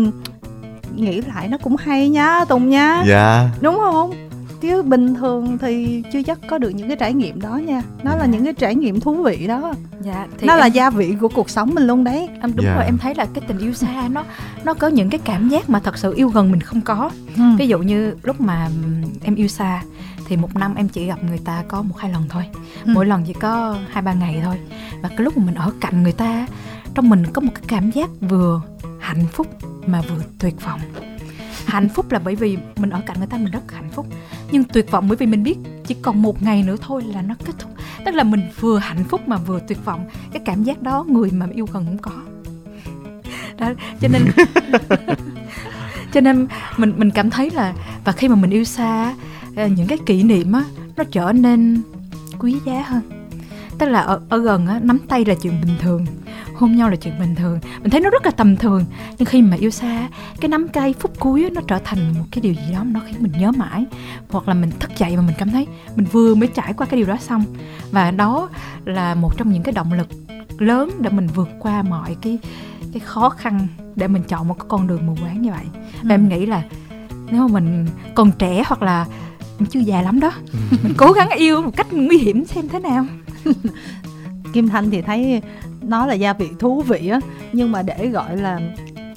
nghĩ lại nó cũng hay nhá Tùng nhá. Đúng không? Chứ bình thường thì chưa chắc có được những cái trải nghiệm đó nha. Nó là những cái trải nghiệm thú vị đó. Thì nó là gia vị của cuộc sống mình luôn đấy. Đúng rồi, em thấy là cái tình yêu xa nó có những cái cảm giác mà thật sự yêu gần mình không có. Ví dụ như lúc mà em yêu xa thì 1 năm em chỉ gặp người ta có 1-2 lần thôi. Mỗi lần chỉ có 2-3 ngày thôi. Và cái lúc mà mình ở cạnh người ta, trong mình có một cái cảm giác vừa hạnh phúc mà vừa tuyệt vọng. Hạnh phúc là bởi vì mình ở cạnh người ta mình rất hạnh phúc, nhưng tuyệt vọng bởi vì mình biết chỉ còn 1 ngày nữa thôi là nó kết thúc. Tức là mình vừa hạnh phúc mà vừa tuyệt vọng. Cái cảm giác đó người mà yêu gần cũng có đó, cho nên mình cảm thấy là, và khi mà mình yêu xa, những cái kỷ niệm á nó trở nên quý giá hơn. Tức là ở gần á, nắm tay là chuyện bình thường, hôn nhau là chuyện bình thường, mình thấy nó rất là tầm thường. Nhưng khi mà yêu xa, cái nắm cây phút cuối nó trở thành một cái điều gì đó nó khiến mình nhớ mãi, hoặc là mình thức dậy và mình cảm thấy mình vừa mới trải qua cái điều đó xong. Và đó là một trong những cái động lực lớn để mình vượt qua mọi cái khó khăn để mình chọn một cái con đường mù quáng như vậy. Và em nghĩ là nếu mà mình còn trẻ hoặc là mình chưa già lắm đó, mình cố gắng yêu một cách nguy hiểm xem thế nào. Kim Thanh thì thấy nó là gia vị thú vị á, nhưng mà để gọi là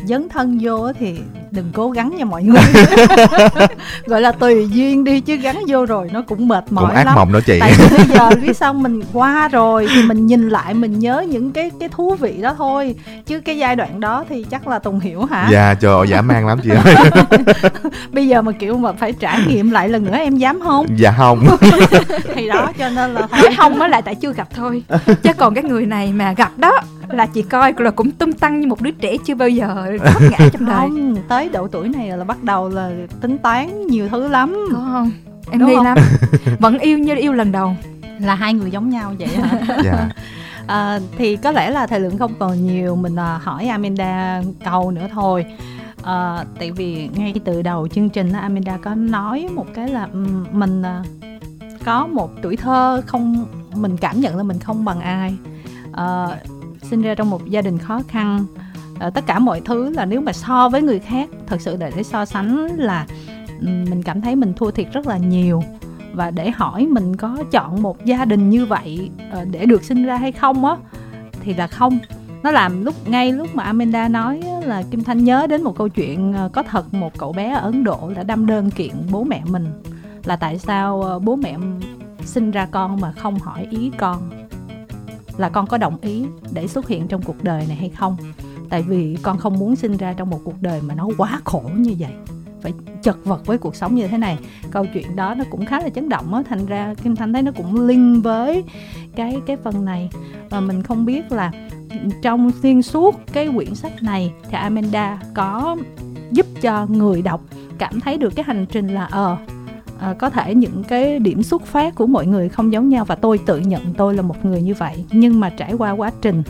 dấn thân vô thì đừng cố gắng nha mọi người. Gọi là tùy duyên đi, chứ gắn vô rồi nó cũng mệt mỏi cũng ác lắm, mộng đó chị. Tại vì bây giờ biết sao, mình qua rồi thì mình nhìn lại mình nhớ những cái thú vị đó thôi, chứ cái giai đoạn đó thì chắc là Tùng hiểu hả? Dạ trời ơi, dã man lắm chị ơi. Bây giờ mà kiểu mà phải trải nghiệm lại lần nữa em dám không? Dạ không. Thì đó, cho nên là nói không á là tại chưa gặp thôi, chứ còn cái người này mà gặp đó là chị coi là cũng tung tăng như một đứa trẻ chưa bao giờ vấp ngã trong đời. Không, tới độ tuổi này là bắt đầu là tính toán nhiều thứ lắm. Đúng không? Em đúng đi không? Lắm. Vẫn yêu như yêu lần đầu. Là hai người giống nhau vậy hả? Dạ. À, thì có lẽ là thời lượng không còn nhiều, mình hỏi Amanda câu nữa thôi. À, tại vì ngay từ đầu chương trình Amanda có nói một cái là mình có một tuổi thơ không, mình cảm nhận là mình không bằng ai. Sinh ra trong một gia đình khó khăn, tất cả mọi thứ là nếu mà so với người khác, thật sự để so sánh là mình cảm thấy mình thua thiệt rất là nhiều. Và để hỏi mình có chọn một gia đình như vậy để được sinh ra hay không á, thì là không. Nó làm ngay lúc mà Amanda nói là Kim Thanh nhớ đến một câu chuyện có thật. Một cậu bé ở Ấn Độ đã đâm đơn kiện bố mẹ mình là tại sao bố mẹ sinh ra con mà không hỏi ý con, là con có đồng ý để xuất hiện trong cuộc đời này hay không. Tại vì con không muốn sinh ra trong một cuộc đời mà nó quá khổ như vậy, phải chật vật với cuộc sống như thế này. Câu chuyện đó nó cũng khá là chấn động á. Thành ra Kim Thanh thấy nó cũng liên với cái phần này. Và mình không biết là trong xuyên suốt cái quyển sách này thì Amanda có giúp cho người đọc cảm thấy được cái hành trình là có thể những cái điểm xuất phát của mọi người không giống nhau, và tôi tự nhận tôi là một người như vậy, nhưng mà trải qua quá trình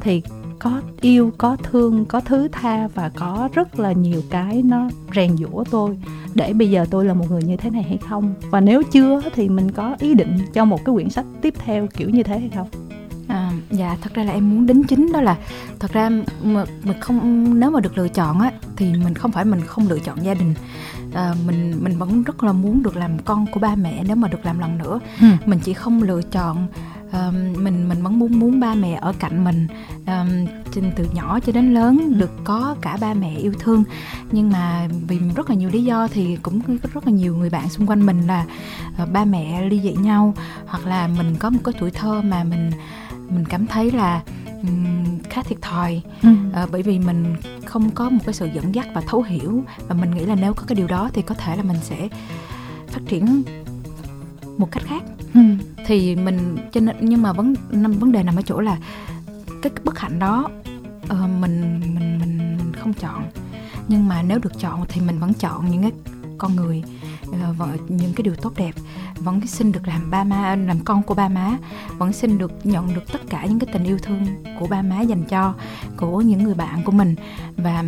thì có yêu, có thương, có thứ tha, và có rất là nhiều cái nó rèn giũa tôi để bây giờ tôi là một người như thế này hay không. Và nếu chưa thì mình có ý định cho một cái quyển sách tiếp theo kiểu như thế hay không? Dạ, thật ra là em muốn đính chính đó là thật ra mình không, nếu mà được lựa chọn á thì mình không phải mình không lựa chọn gia đình. Mình vẫn rất là muốn được làm con của ba mẹ nếu mà được làm lần nữa. Mình chỉ không lựa chọn, mình vẫn muốn ba mẹ ở cạnh mình từ nhỏ cho đến lớn, được có cả ba mẹ yêu thương. Nhưng mà vì rất là nhiều lý do thì cũng rất là nhiều người bạn xung quanh mình là ba mẹ ly dị nhau, hoặc là mình có một cái tuổi thơ mà mình cảm thấy là khá thiệt thòi. Bởi vì mình không có một cái sự dẫn dắt và thấu hiểu, và mình nghĩ là nếu có cái điều đó thì có thể là mình sẽ phát triển một cách khác. Thì mình cho nên, nhưng mà vấn đề nằm ở chỗ là cái bất hạnh đó mình không chọn. Nhưng mà nếu được chọn thì mình vẫn chọn những cái con người, những cái điều tốt đẹp, vẫn xin được làm ba má, làm con của ba má, vẫn xin được nhận được tất cả những cái tình yêu thương của ba má dành cho, của những người bạn của mình. Và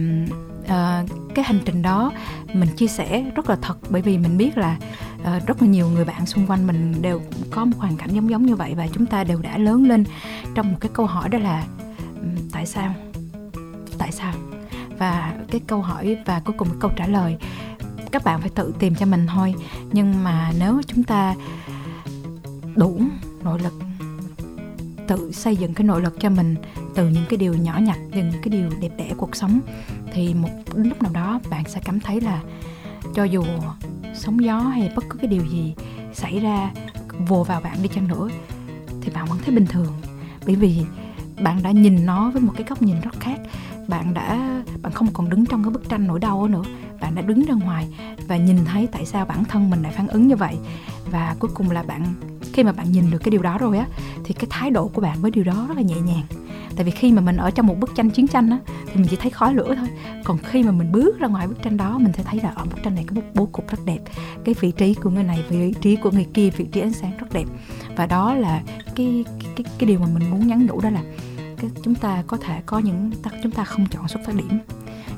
cái hành trình đó mình chia sẻ rất là thật, bởi vì mình biết là rất là nhiều người bạn xung quanh mình đều có một hoàn cảnh giống như vậy, và chúng ta đều đã lớn lên trong một cái câu hỏi đó là tại sao. Và cái câu hỏi và cuối cùng cái câu trả lời các bạn phải tự tìm cho mình thôi. Nhưng mà nếu chúng ta đủ nội lực, tự xây dựng cái nội lực cho mình từ những cái điều nhỏ nhặt, những cái điều đẹp đẽ cuộc sống, thì một lúc nào đó bạn sẽ cảm thấy là cho dù sóng gió hay bất cứ cái điều gì xảy ra vồ vào bạn đi chăng nữa thì bạn vẫn thấy bình thường, bởi vì bạn đã nhìn nó với một cái góc nhìn rất khác. Bạn không còn đứng trong cái bức tranh nỗi đau nữa, bạn đã đứng ra ngoài và nhìn thấy tại sao bản thân mình lại phản ứng như vậy. Và cuối cùng là khi mà bạn nhìn được cái điều đó rồi á, thì cái thái độ của bạn với điều đó rất là nhẹ nhàng. Tại vì khi mà mình ở trong một bức tranh chiến tranh á, thì mình chỉ thấy khói lửa thôi. Còn khi mà mình bước ra ngoài bức tranh đó, mình sẽ thấy là ở bức tranh này có một bố cục rất đẹp, cái vị trí của người này, vị trí của người kia, vị trí ánh sáng rất đẹp. Và đó là cái điều mà mình muốn nhắn nhủ, đó là chúng ta có thể có những, chúng ta không chọn xuất phát điểm,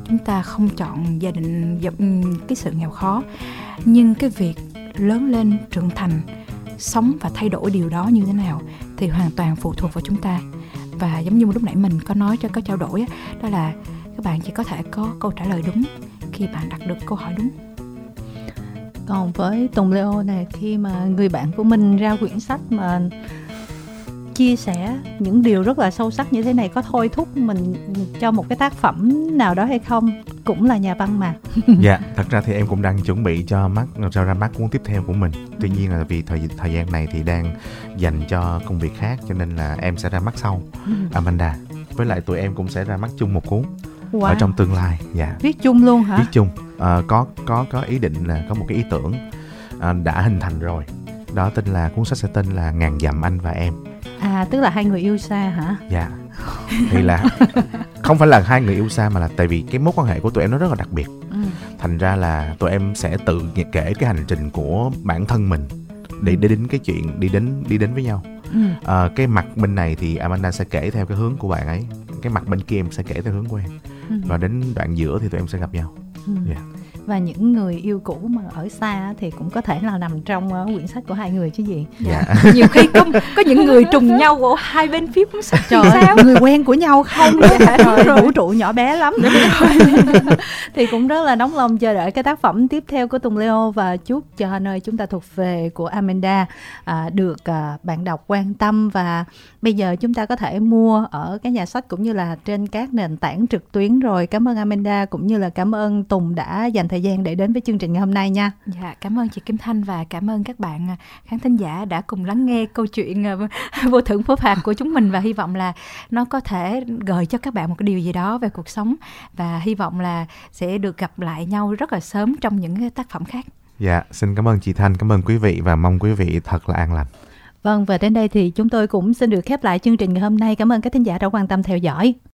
chúng ta không chọn gia đình, cái sự nghèo khó, nhưng cái việc lớn lên, trưởng thành, sống và thay đổi điều đó như thế nào thì hoàn toàn phụ thuộc vào chúng ta. Và giống như lúc nãy mình có nói, có trao đổi đó là các bạn chỉ có thể có câu trả lời đúng khi bạn đặt được câu hỏi đúng. Còn với Tùng Leo này, khi mà người bạn của mình ra quyển sách mà chia sẻ những điều rất là sâu sắc như thế này, có thôi thúc mình cho một cái tác phẩm nào đó hay không? Cũng là nhà văn mà. Dạ, thật ra thì em cũng đang chuẩn bị cho ra mắt cuốn tiếp theo của mình. Tuy nhiên là vì thời gian này thì đang dành cho công việc khác, cho nên là em sẽ ra mắt sau Amanda. Với lại tụi em cũng sẽ ra mắt chung một cuốn ở trong tương lai. Dạ. Viết chung luôn hả? Viết chung. Có ý định là có một cái ý tưởng đã hình thành rồi. Đó, tên là cuốn sách sẽ tên là Ngàn dặm anh và em. À, tức là hai người yêu xa hả? Dạ. Thì là không phải là hai người yêu xa, mà là tại vì cái mối quan hệ của tụi em nó rất là đặc biệt. Thành ra là tụi em sẽ tự kể cái hành trình của bản thân mình để đến cái chuyện đi đến với nhau. Cái mặt bên này thì Amanda sẽ kể theo cái hướng của bạn ấy, cái mặt bên kia em sẽ kể theo hướng của em, và đến đoạn giữa thì tụi em sẽ gặp nhau. Yeah. Và những người yêu cũ mà ở xa thì cũng có thể là nằm trong quyển sách của hai người chứ gì. Dạ. Nhiều khi có những người trùng nhau của hai bên phía cuốn sách. Trời ơi, người quen của nhau không luôn. Trời, vũ trụ nhỏ bé lắm. Thì cũng rất là nóng lòng chờ đợi cái tác phẩm tiếp theo của Tùng Leo, và chúc cho Nơi chúng ta thuộc về của Amanda được bạn đọc quan tâm. Và bây giờ chúng ta có thể mua ở các nhà sách cũng như là trên các nền tảng trực tuyến rồi. Cảm ơn Amanda cũng như là cảm ơn Tùng đã dành thời gian để đến với chương trình ngày hôm nay nha. Dạ, cảm ơn chị Kim Thanh và cảm ơn các bạn khán thính giả đã cùng lắng nghe câu chuyện vô thưởng vô phạt của chúng mình, và hy vọng là nó có thể gợi cho các bạn một cái điều gì đó về cuộc sống, và hy vọng là sẽ được gặp lại nhau rất là sớm trong những tác phẩm khác. Dạ, xin cảm ơn chị Thanh, cảm ơn quý vị và mong quý vị thật là an lành. Vâng, và đến đây thì chúng tôi cũng xin được khép lại chương trình ngày hôm nay. Cảm ơn các thính giả đã quan tâm theo dõi.